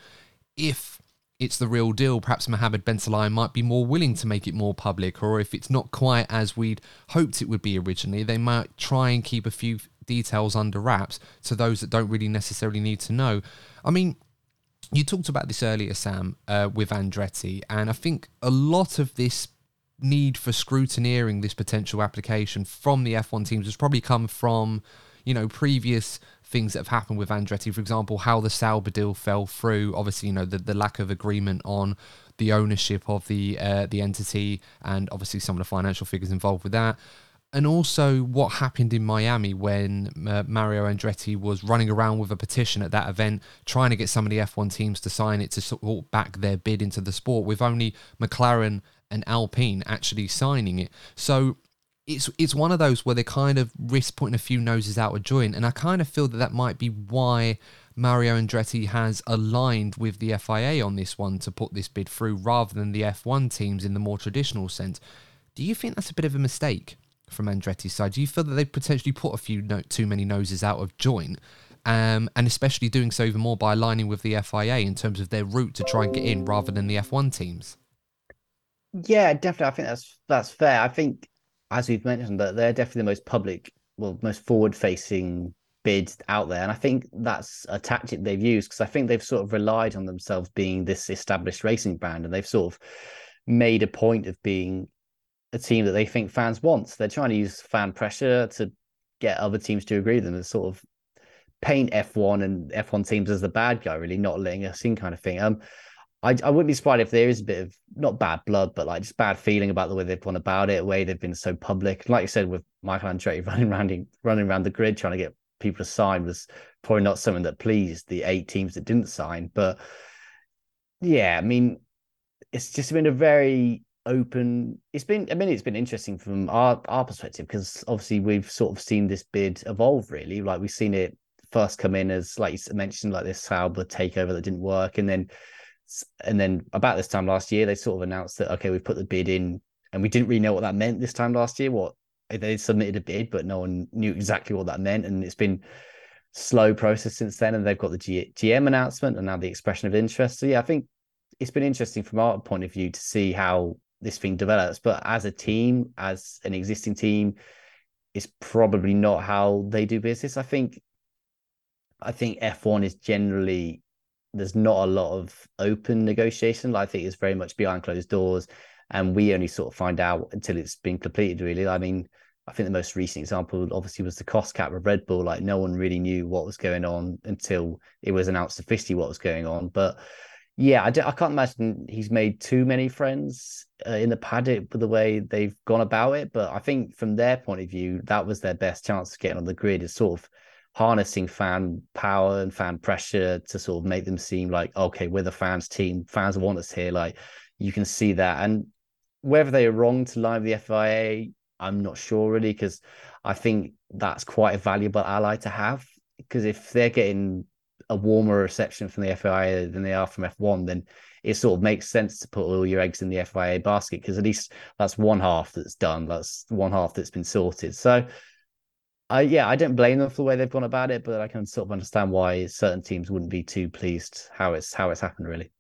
if it's the real deal, perhaps Mohammed Ben Sulayem might be more willing to make it more public, or if it's not quite as we'd hoped it would be originally, they might try and keep a few details under wraps to those that don't really necessarily need to know. I mean, you talked about this earlier, Sam, uh, with Andretti, and I think a lot of this need for scrutineering this potential application from the F one teams has probably come from, you know, previous things that have happened with Andretti. For example, how the Sauber deal fell through, obviously, you know, the, the lack of agreement on the ownership of the uh, the entity, and obviously some of the financial figures involved with that. And also what happened in Miami when uh, Mario Andretti was running around with a petition at that event, trying to get some of the F one teams to sign it to sort of back their bid into the sport, with only McLaren and Alpine actually signing it. So it's it's one of those where they kind of risk putting a few noses out of joint. And I kind of feel that that might be why Mario Andretti has aligned with the F I A on this one to put this bid through rather than the F one teams in the more traditional sense. Do you think that's a bit of a mistake from Andretti's side? Do you feel that they've potentially put a few no- too many noses out of joint? Um, and especially doing so even more by aligning with the F I A in terms of their route to try and get in rather than the F one teams. Yeah, definitely. I think that's that's fair. I think, as we've mentioned, that they're definitely the most public, well, most forward-facing bids out there. And I think that's a tactic they've used because I think they've sort of relied on themselves being this established racing brand, and they've sort of made a point of being a team that they think fans want. So they're trying to use fan pressure to get other teams to agree with them and sort of paint F one and F one teams as the bad guy, really, not letting us in kind of thing. Um, I, I wouldn't be surprised if there is a bit of, not bad blood, but like just bad feeling about the way they've gone about it, the way they've been so public. Like you said, with Michael Andretti running around, running around the grid trying to get people to sign was probably not something that pleased the eight teams that didn't sign. But yeah, I mean, it's just been a very open, it's been, I mean, it's been interesting from our, our perspective because obviously we've sort of seen this bid evolve, really. Like we've seen it first come in as, like you mentioned, like this Sauber takeover that didn't work, and then and then about this time last year they sort of announced that okay, we've put the bid in, and we didn't really know what that meant this time last year. What they submitted a bid, but no one knew exactly what that meant, and it's been slow process since then. And they've got the G- GM announcement and now the expression of interest. So yeah, I think it's been interesting from our point of view to see how this thing develops, but as a team, as an existing team, it's probably not how they do business. I think I think F one is generally, there's not a lot of open negotiation. Like I think it's very much behind closed doors, and we only sort of find out until it's been completed, really. I mean, I think the most recent example obviously was the cost cap of Red Bull. Like no one really knew what was going on until it was announced officially what was going on. But yeah, I, do, I can't imagine he's made too many friends uh, in the paddock with the way they've gone about it. But I think from their point of view, that was their best chance of getting on the grid, is sort of harnessing fan power and fan pressure to sort of make them seem like, okay, we're the fans team, fans want us here. Like you can see that. And whether they are wrong to lie with the F I A, I'm not sure really, because I think that's quite a valuable ally to have, because if they're getting a warmer reception from the F I A than they are from F one, then it sort of makes sense to put all your eggs in the F I A basket, because at least that's one half that's done, that's one half that's been sorted. So I, yeah, I don't blame them for the way they've gone about it, but I can sort of understand why certain teams wouldn't be too pleased how it's how it's happened, really.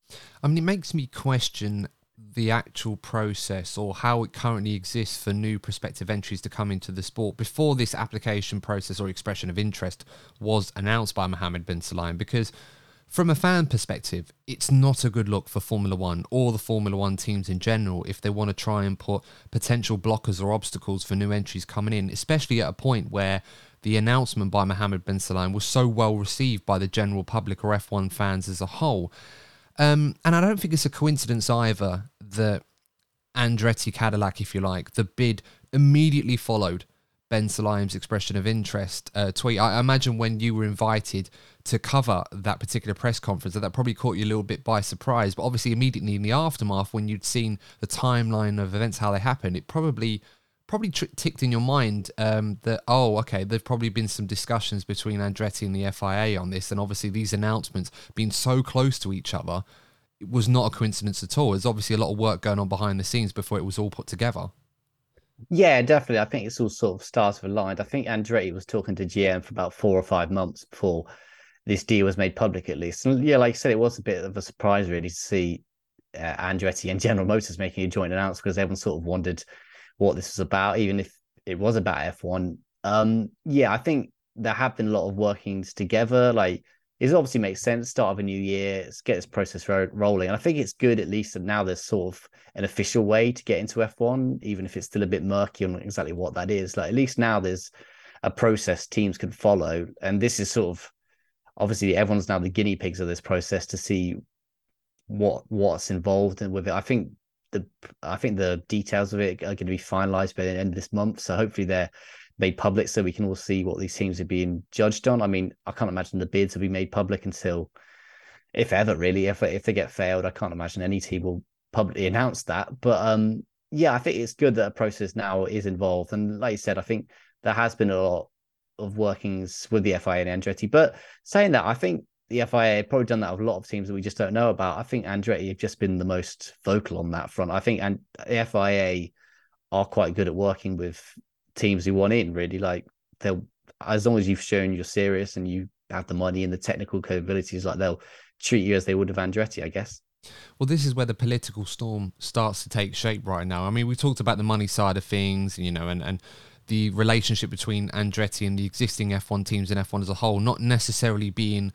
I mean, it makes me question the actual process or how it currently exists for new prospective entries to come into the sport before this application process or expression of interest was announced by Mohammed Ben Sulayem, because from a fan perspective, it's not a good look for Formula One or the Formula One teams in general if they want to try and put potential blockers or obstacles for new entries coming in, especially at a point where the announcement by Mohammed Ben Sulayem was so well received by the general public or F one fans as a whole. Um, and I don't think it's a coincidence either that Andretti Cadillac, if you like, the bid immediately followed Ben Sulayem's expression of interest uh, tweet. I imagine when you were invited to cover that particular press conference, that, that probably caught you a little bit by surprise. But obviously, immediately in the aftermath, when you'd seen the timeline of events, how they happened, it probably probably t- ticked in your mind um, that, oh, okay, there've probably been some discussions between Andretti and the F I A on this. And obviously, these announcements being so close to each other, it was not a coincidence at all. There's obviously a lot of work going on behind the scenes before it was all put together. Yeah, definitely. I think it's all sort of stars have aligned. I think Andretti was talking to G M for about four or five months before this deal was made public, at least. And yeah, like you said, it was a bit of a surprise, really, to see uh, Andretti and General Motors making a joint announcement, because everyone sort of wondered what this was about, even if it was about F one. Um, yeah, I think there have been a lot of workings together. Like, it obviously makes sense, start of a new year, get this process ro- rolling. And I think it's good, at least, that now there's sort of an official way to get into F one, even if it's still a bit murky on exactly what that is. Like, at least now there's a process teams can follow. And this is sort of, obviously, everyone's now the guinea pigs of this process to see what what's involved and with it. I think the I think the details of it are going to be finalized by the end of this month. So hopefully they're made public so we can all see what these teams are being judged on. I mean, I can't imagine the bids will be made public until, if ever, really. If if they get failed, I can't imagine any team will publicly announce that. But um, yeah, I think it's good that a process now is involved. And like you said, I think there has been a lot of workings with the F I A and Andretti. But saying that, I think the F I A have probably done that with a lot of teams that we just don't know about. I think Andretti have just been the most vocal on that front. I think and the F I A are quite good at working with teams who want in, really. Like, they'll, as long as you've shown you're serious and you have the money and the technical capabilities, like, they'll treat you as they would have Andretti, I guess. Well, this is where the political storm starts to take shape right now. I mean, we talked about the money side of things, you know, and, and the relationship between Andretti and the existing F one teams and F one as a whole not necessarily being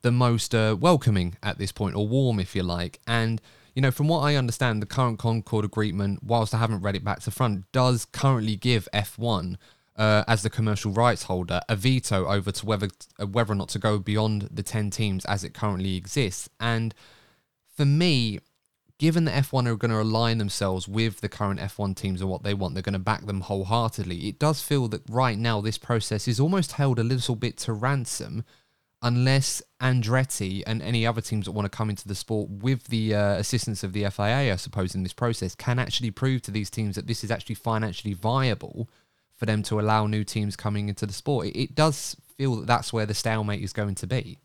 the most uh, welcoming at this point, or warm, if you like. And, you know, from what I understand, the current Concord Agreement, whilst I haven't read it back to front, does currently give F one, uh, as the commercial rights holder, a veto over to whether, whether or not to go beyond the ten teams as it currently exists. And for me, given that F one are going to align themselves with the current F one teams and what they want, they're going to back them wholeheartedly, it does feel that right now this process is almost held a little bit to ransom unless Andretti and any other teams that want to come into the sport with the uh, assistance of the F I A, I suppose, in this process, can actually prove to these teams that this is actually financially viable for them to allow new teams coming into the sport. It, it does feel that that's where the stalemate is going to be.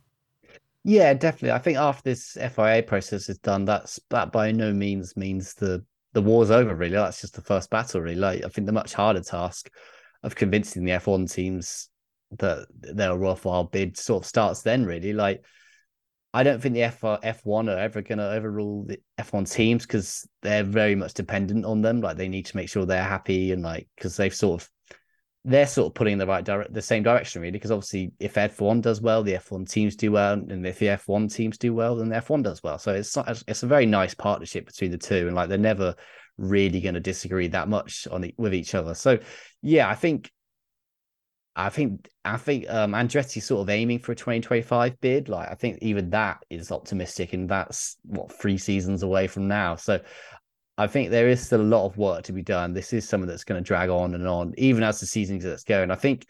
Yeah, definitely. I think after this F I A process is done, that's that by no means means the, the war's over, really. That's just the first battle, really. Like, I think the much harder task of convincing the F one teams that they're a worthwhile bid sort of starts then, really. Like, I don't think the F one are ever going to overrule the F one teams because they're very much dependent on them. Like, they need to make sure they're happy and, like, because they've sort of, they're sort of pulling the right dire- the same direction, really, because obviously if F one does well, the F one teams do well, and if the F one teams do well, then the F one does well. So it's it's a very nice partnership between the two, and like they're never really going to disagree that much on the, with each other. So yeah, I think I think I think um, Andretti's sort of aiming for a twenty twenty-five bid. Like, I think even that is optimistic, and that's what, three seasons away from now. So I think there is still a lot of work to be done. This is something that's going to drag on and on, even as the season gets going. I think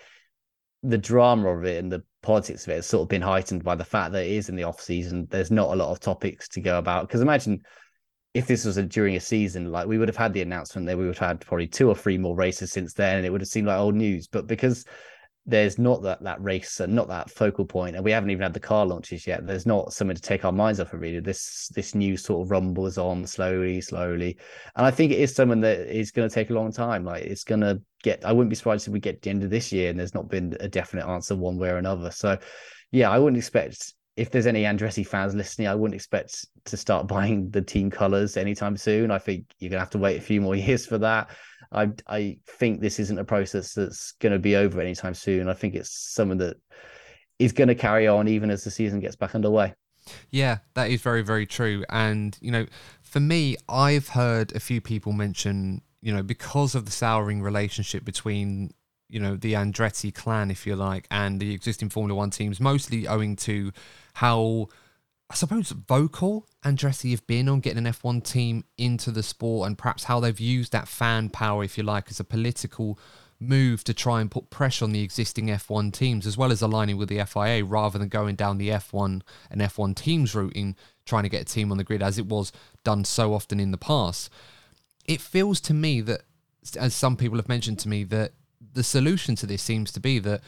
the drama of it and the politics of it has sort of been heightened by the fact that it is in the off season. There's not a lot of topics to go about. Because imagine if this was a, during a season, like, we would have had the announcement that we would have had probably two or three more races since then, and it would have seemed like old news. But because there's not that, that race and not that focal point, and we haven't even had the car launches yet, there's not something to take our minds off of, really. This this news sort of rumbles on slowly, slowly. And I think it is something that is going to take a long time. Like, it's going to get, I wouldn't be surprised if we get to the end of this year and there's not been a definite answer one way or another. So, yeah, I wouldn't expect, if there's any Andretti fans listening, I wouldn't expect to start buying the team colours anytime soon. I think you're going to have to wait a few more years for that. I I think this isn't a process that's going to be over anytime soon. I think it's something that is going to carry on even as the season gets back underway. Yeah, that is very, very true. And, you know, for me, I've heard a few people mention, you know, because of the souring relationship between, you know, the Andretti clan, if you like, and the existing Formula One teams, mostly owing to how, I suppose, vocal Andretti have been on getting an F one team into the sport, and perhaps how they've used that fan power, if you like, as a political move to try and put pressure on the existing F one teams, as well as aligning with the F I A, rather than going down the F one and F one teams route in trying to get a team on the grid, as it was done so often in the past. It feels to me that, as some people have mentioned to me, that the solution to this seems to be that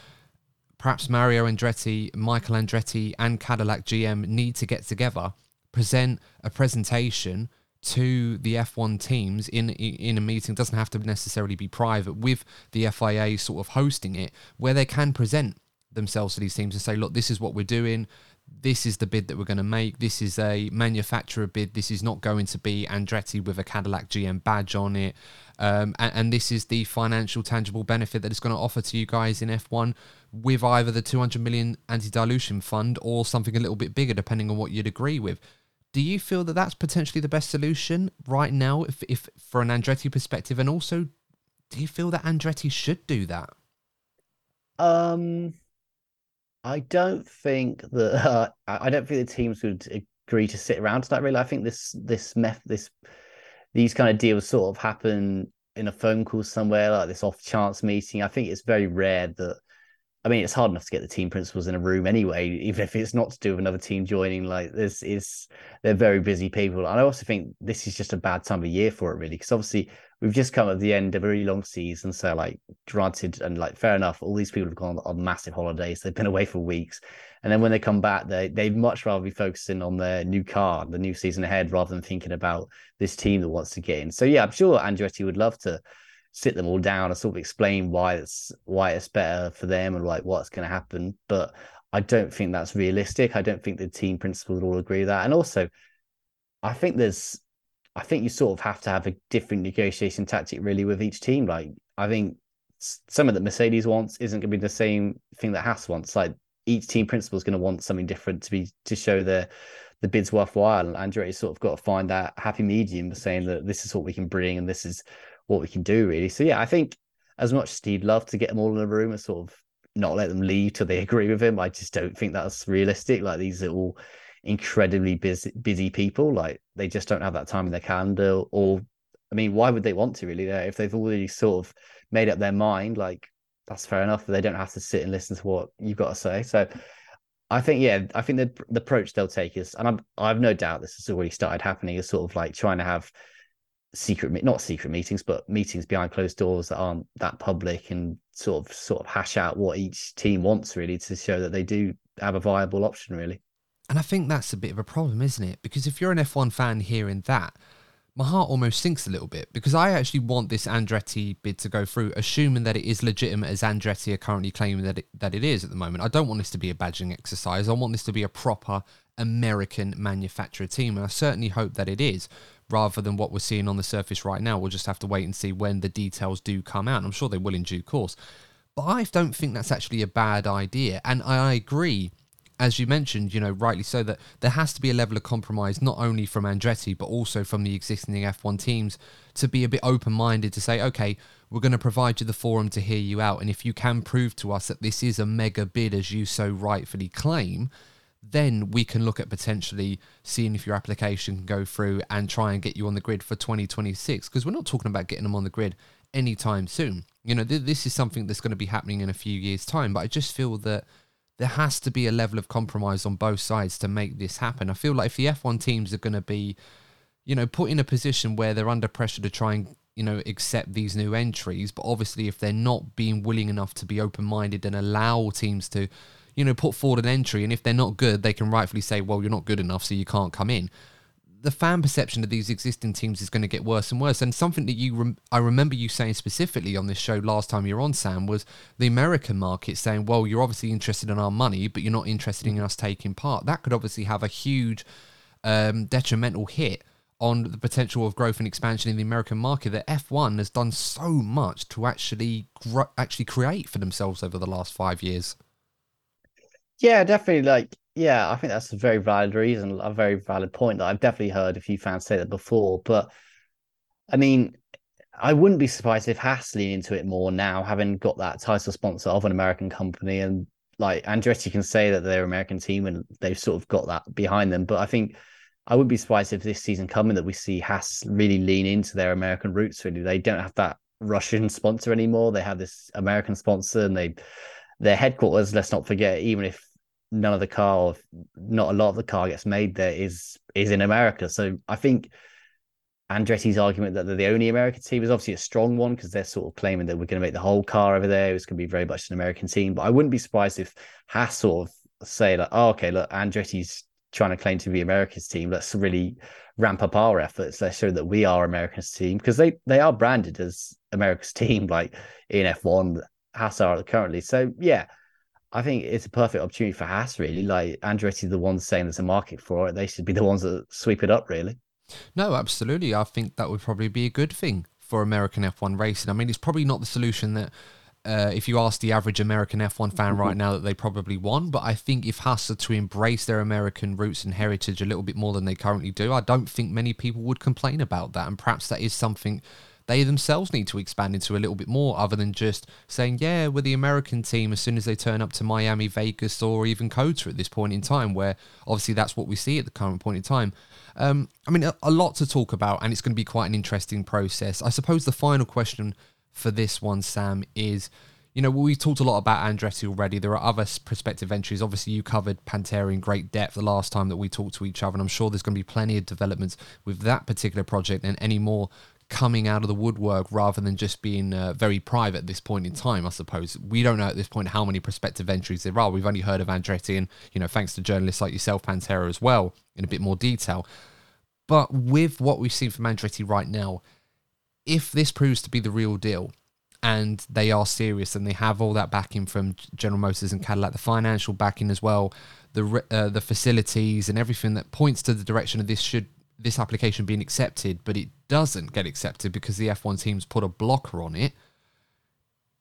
perhaps Mario Andretti, Michael Andretti and Cadillac G M need to get together, present a presentation to the F one teams in in a meeting, doesn't have to necessarily be private, with the F I A sort of hosting it, where they can present themselves to these teams and say, look, this is what we're doing, this is the bid that we're going to make, this is a manufacturer bid, this is not going to be Andretti with a Cadillac G M badge on it, um, and, and this is the financial tangible benefit that it's going to offer to you guys in F one, with either the two hundred million anti-dilution fund or something a little bit bigger, depending on what you'd agree with. Do you feel that that's potentially the best solution right now, if, if for an Andretti perspective, and also do you feel that Andretti should do that? Um... I don't think that uh, I don't think the teams would agree to sit around to that, really. I think this this meth this these kind of deals sort of happen in a phone call somewhere, like this off chance meeting. I think it's very rare that, I mean, it's hard enough to get the team principals in a room anyway, even if it's not to do with another team joining. Like, this is, they're very busy people, and I also think this is just a bad time of year for it, really, because obviously we've just come at the end of a really long season. So, like, granted, and like, fair enough, all these people have gone on massive holidays. They've been away for weeks. And then when they come back, they, they'd much rather be focusing on their new car, the new season ahead, rather than thinking about this team that wants to get in. So, yeah, I'm sure Andretti would love to sit them all down and sort of explain why it's, why it's better for them and, like, what's going to happen. But I don't think that's realistic. I don't think the team principal would all agree with that. And also, I think there's... I think you sort of have to have a different negotiation tactic really with each team. Like, I think something that Mercedes wants isn't going to be the same thing that Haas wants. Like, each team principal is going to want something different to be, to show the, the bid's worthwhile. And Andretti's sort of got to find that happy medium, saying that this is what we can bring and this is what we can do, really. So yeah, I think as much as he'd love to get them all in a room and sort of not let them leave till they agree with him, I just don't think that's realistic. Like, these are all incredibly busy busy people. Like, they just don't have that time in their calendar, or I mean, why would they want to, really? If they've already sort of made up their mind, like, that's fair enough. They don't have to sit and listen to what you've got to say. So I think, yeah, I think the, the approach they'll take is, and I'm, I've no doubt this has already started happening, is sort of like trying to have secret, not secret meetings, but meetings behind closed doors that aren't that public, and sort of sort of hash out what each team wants, really, to show that they do have a viable option, really. And I think that's a bit of a problem, isn't it? Because if you're an F one fan hearing that, my heart almost sinks a little bit, because I actually want this Andretti bid to go through, assuming that it is legitimate, as Andretti are currently claiming that it, that it is at the moment. I don't want this to be a badging exercise. I want this to be a proper American manufacturer team, and I certainly hope that it is, rather than what we're seeing on the surface right now. We'll just have to wait and see when the details do come out, and I'm sure they will in due course. But I don't think that's actually a bad idea, and I agree, as you mentioned, you know, rightly so, that there has to be a level of compromise, not only from Andretti, but also from the existing F one teams, to be a bit open-minded, to say, okay, we're going to provide you the forum to hear you out. And if you can prove to us that this is a mega bid, as you so rightfully claim, then we can look at potentially seeing if your application can go through and try and get you on the grid for twenty twenty-six. Because we're not talking about getting them on the grid anytime soon. You know, th- this is something that's going to be happening in a few years' time. But I just feel that there has to be a level of compromise on both sides to make this happen. I feel like if the F one teams are going to be, you know, put in a position where they're under pressure to try and, you know, accept these new entries, but obviously if they're not being willing enough to be open-minded and allow teams to, you know, put forward an entry, and if they're not good, they can rightfully say, well, you're not good enough, so you can't come in. The fan perception of these existing teams is going to get worse and worse. And something that you, rem- I remember you saying specifically on this show last time you were on, Sam, was the American market saying, well, you're obviously interested in our money, but you're not interested in us taking part. That could obviously have a huge um, detrimental hit on the potential of growth and expansion in the American market that F one has done so much to actually gr- actually create for themselves over the last five years. Yeah, definitely. Like, yeah, I think that's a very valid reason, a very valid point that I've definitely heard a few fans say that before. But I mean, I wouldn't be surprised if Haas lean into it more now, having got that title sponsor of an American company. And like, Andretti can say that they're an American team and they've sort of got that behind them. But I think I wouldn't be surprised if this season coming that we see Haas really lean into their American roots, really. They don't have that Russian sponsor anymore. They have this American sponsor, and they their headquarters, let's not forget, even if none of the car, not a lot of the car gets made there, is is in America. So I think Andretti's argument that they're the only American team is obviously a strong one, because they're sort of claiming that we're going to make the whole car over there. It's going to be very much an American team. But I wouldn't be surprised if Haas sort of say, like, oh, okay, look, Andretti's trying to claim to be America's team. Let's really ramp up our efforts. Let's show that we are America's team, because they, they are branded as America's team, like in F one, Haas are currently. So yeah, I think it's a perfect opportunity for Haas, really. Like, Andretti's the ones saying there's a market for it. They should be the ones that sweep it up, really. No, absolutely. I think that would probably be a good thing for American F one racing. I mean, it's probably not the solution that, uh, if you ask the average American F one fan right now, that they probably want. But I think if Haas are to embrace their American roots and heritage a little bit more than they currently do, I don't think many people would complain about that. And perhaps that is something they themselves need to expand into a little bit more, other than just saying, yeah, we're the American team, as soon as they turn up to Miami, Vegas, or even Kota at this point in time, where obviously that's what we see at the current point in time. Um, I mean, a, a lot to talk about, and it's going to be quite an interesting process. I suppose the final question for this one, Sam, is, you know, we've talked a lot about Andretti already. There are other prospective entries. Obviously, you covered Panthera in great depth the last time that we talked to each other, and I'm sure there's going to be plenty of developments with that particular project and any more coming out of the woodwork rather than just being uh, very private at this point in time, I suppose. We don't know at this point how many prospective entries there are. We've only heard of Andretti and, you know, thanks to journalists like yourself, Panthera as well, in a bit more detail. But with what we've seen from Andretti right now, if this proves to be the real deal and they are serious and they have all that backing from General Motors and Cadillac, the financial backing as well, the uh, the facilities and everything that points to the direction of this should this application being accepted, but it doesn't get accepted because the F one team's put a blocker on it.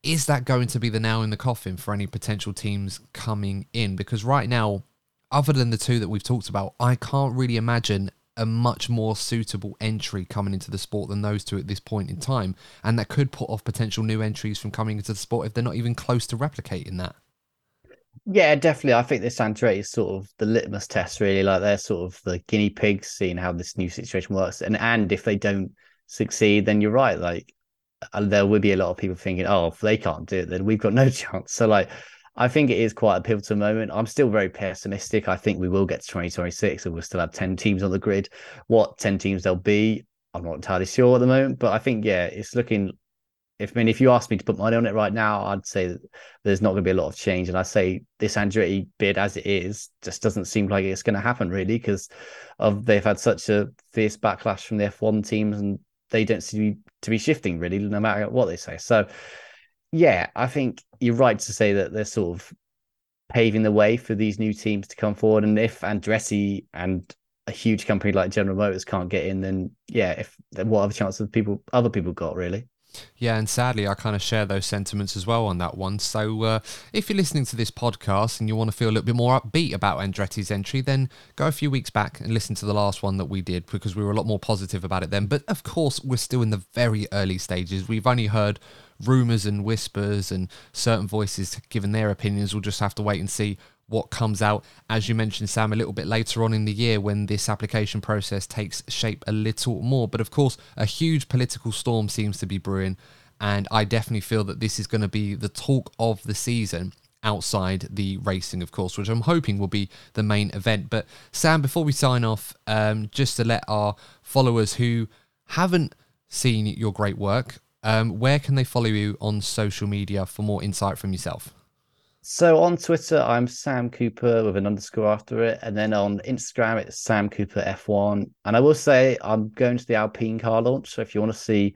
Is that going to be the nail in the coffin for any potential teams coming in? Because right now, other than the two that we've talked about, I can't really imagine a much more suitable entry coming into the sport than those two at this point in time. And that could put off potential new entries from coming into the sport if they're not even close to replicating that. Yeah, definitely. I think this Andretti is sort of the litmus test, really. Like, they're sort of the guinea pigs, seeing how this new situation works. And and if they don't succeed, then you're right. Like, there will be a lot of people thinking, oh, if they can't do it, then we've got no chance. So, like, I think it is quite a pivotal moment. I'm still very pessimistic. I think we will get to twenty twenty-six and we'll still have ten teams on the grid. What ten teams there'll be, I'm not entirely sure at the moment. But I think, yeah, it's looking... If, I mean, if you asked me to put money on it right now, I'd say that there's not going to be a lot of change. And I say this Andretti bid as it is just doesn't seem like it's going to happen, really, because of they've had such a fierce backlash from the F one teams and they don't seem to be shifting, really, no matter what they say. So, yeah, I think you're right to say that they're sort of paving the way for these new teams to come forward. And if Andretti and a huge company like General Motors can't get in, then, yeah, if then what other chances have people, other people got, really? Yeah, and sadly, I kind of share those sentiments as well on that one. So uh, if you're listening to this podcast and you want to feel a little bit more upbeat about Andretti's entry, then go a few weeks back and listen to the last one that we did, because we were a lot more positive about it then. But of course, we're still in the very early stages. We've only heard rumours and whispers, and certain voices giving their opinions. We'll just have to wait and see what comes out, as you mentioned, Sam, a little bit later on in the year when this application process takes shape a little more. But of course, a huge political storm seems to be brewing, and I definitely feel that this is going to be the talk of the season outside the racing, of course, which I'm hoping will be the main event. But Sam, before we sign off, um, just to let our followers who haven't seen your great work, um, where can they follow you on social media for more insight from yourself? So on Twitter, I'm Sam Cooper with an underscore after it. And then on Instagram, it's Sam Cooper F one. And I will say I'm going to the Alpine car launch. So if you want to see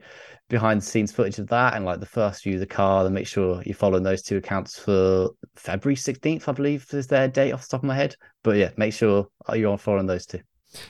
behind the scenes footage of that and like the first view of the car, then make sure you're following those two accounts for February sixteenth, I believe is their date off the top of my head. But yeah, make sure you're on following those two.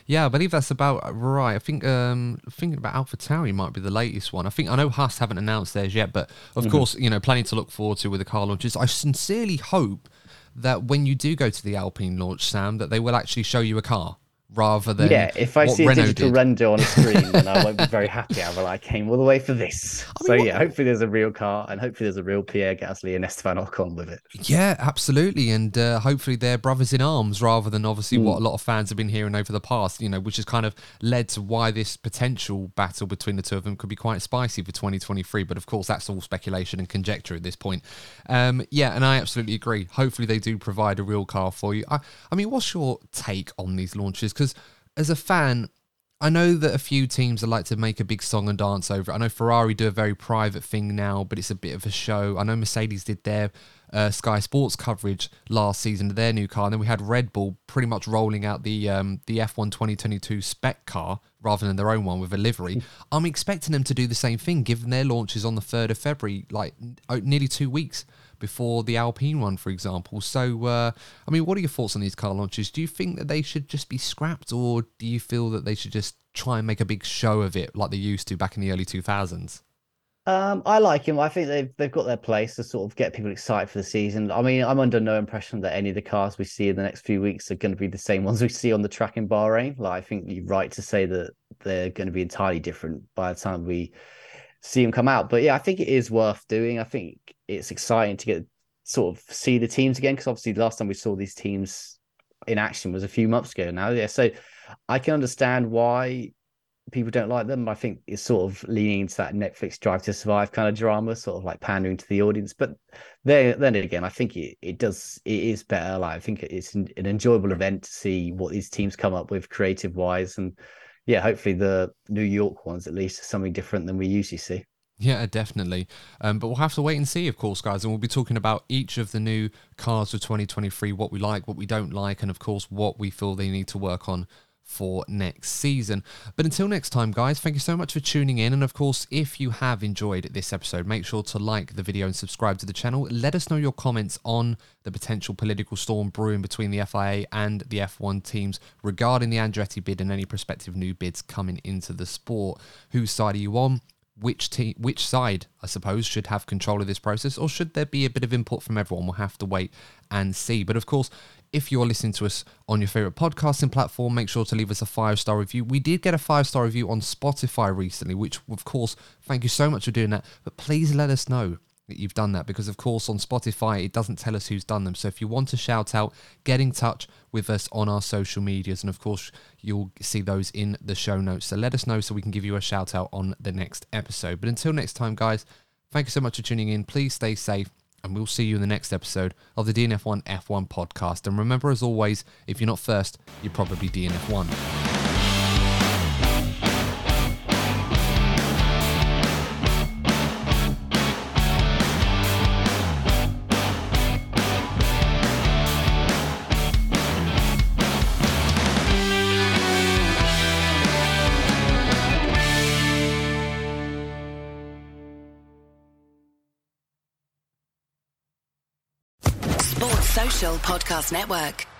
Yeah, I believe that's about right. I think um, thinking about AlphaTauri might be the latest one. I think I know Haas haven't announced theirs yet, but of mm-hmm. course, you know, plenty to look forward to with the car launches. I sincerely hope that when you do go to the Alpine launch, Sam, that they will actually show you a car rather than yeah. If I see Renault a digital did. render on a screen, then I won't be very happy. I will, I came all the way for this. I mean, so what... yeah, hopefully there's a real car, and hopefully there's a real Pierre Gasly and Esteban Ocon with it. Yeah, absolutely, and uh, hopefully they're brothers in arms rather than obviously mm. what a lot of fans have been hearing over the past. You know, which has kind of led to why this potential battle between the two of them could be quite spicy for twenty twenty-three. But of course, that's all speculation and conjecture at this point. Um, yeah, and I absolutely agree. Hopefully they do provide a real car for you. I, I mean, what's your take on these launches? Because as a fan, I know that a few teams would like to make a big song and dance over it. I know Ferrari do a very private thing now, but it's a bit of a show. I know Mercedes did their uh, Sky Sports coverage last season of their new car. And then we had Red Bull pretty much rolling out the um, the F one twenty twenty-two spec car rather than their own one with a livery. I'm expecting them to do the same thing, given their launches on the third of February, like nearly two weeks before the Alpine one, for example. So, uh, I mean, what are your thoughts on these car launches? Do you think that they should just be scrapped, or do you feel that they should just try and make a big show of it like they used to back in the early two thousands? Um, I like them. I think they've, they've got their place to sort of get people excited for the season. I mean, I'm under no impression that any of the cars we see in the next few weeks are going to be the same ones we see on the track in Bahrain. Like, I think you're right to say that they're going to be entirely different by the time we see them come out. But yeah, I think it is worth doing. I think it's exciting to get sort of see the teams again, because obviously the last time we saw these teams in action was a few months ago now. Yeah, so I can understand why people don't like them. I think it's sort of leaning into that Netflix Drive to Survive kind of drama, sort of like pandering to the audience. But then, then again, I think it, it does it is better. Like, I think it's an, an enjoyable event to see what these teams come up with creative wise, and yeah, hopefully the New York ones at least are something different than we usually see. Yeah, definitely. Um, but we'll have to wait and see, of course, guys. And we'll be talking about each of the new cars for twenty twenty-three, what we like, what we don't like, and of course, what we feel they need to work on for next season. But until next time, guys, thank you so much for tuning in. And of course, if you have enjoyed this episode, make sure to like the video and subscribe to the channel. Let us know your comments on the potential political storm brewing between the F I A and the F one teams regarding the Andretti bid and any prospective new bids coming into the sport. Whose side are you on? Which team, which side, I suppose, should have control of this process, or should there be a bit of input from everyone? We'll have to wait and see. But of course, if you're listening to us on your favorite podcasting platform, make sure to leave us a five-star review. We did get a five-star review on Spotify recently, which, of course, thank you so much for doing that. But please let us know that you've done that, because, of course, on Spotify, it doesn't tell us who's done them. So if you want to shout out, get in touch with us on our social medias. And, of course, you'll see those in the show notes. So let us know so we can give you a shout out on the next episode. But until next time, guys, thank you so much for tuning in. Please stay safe. And we'll see you in the next episode of the D N F one F one podcast. And remember, as always, if you're not first, you're probably D N F one. Podcast Network.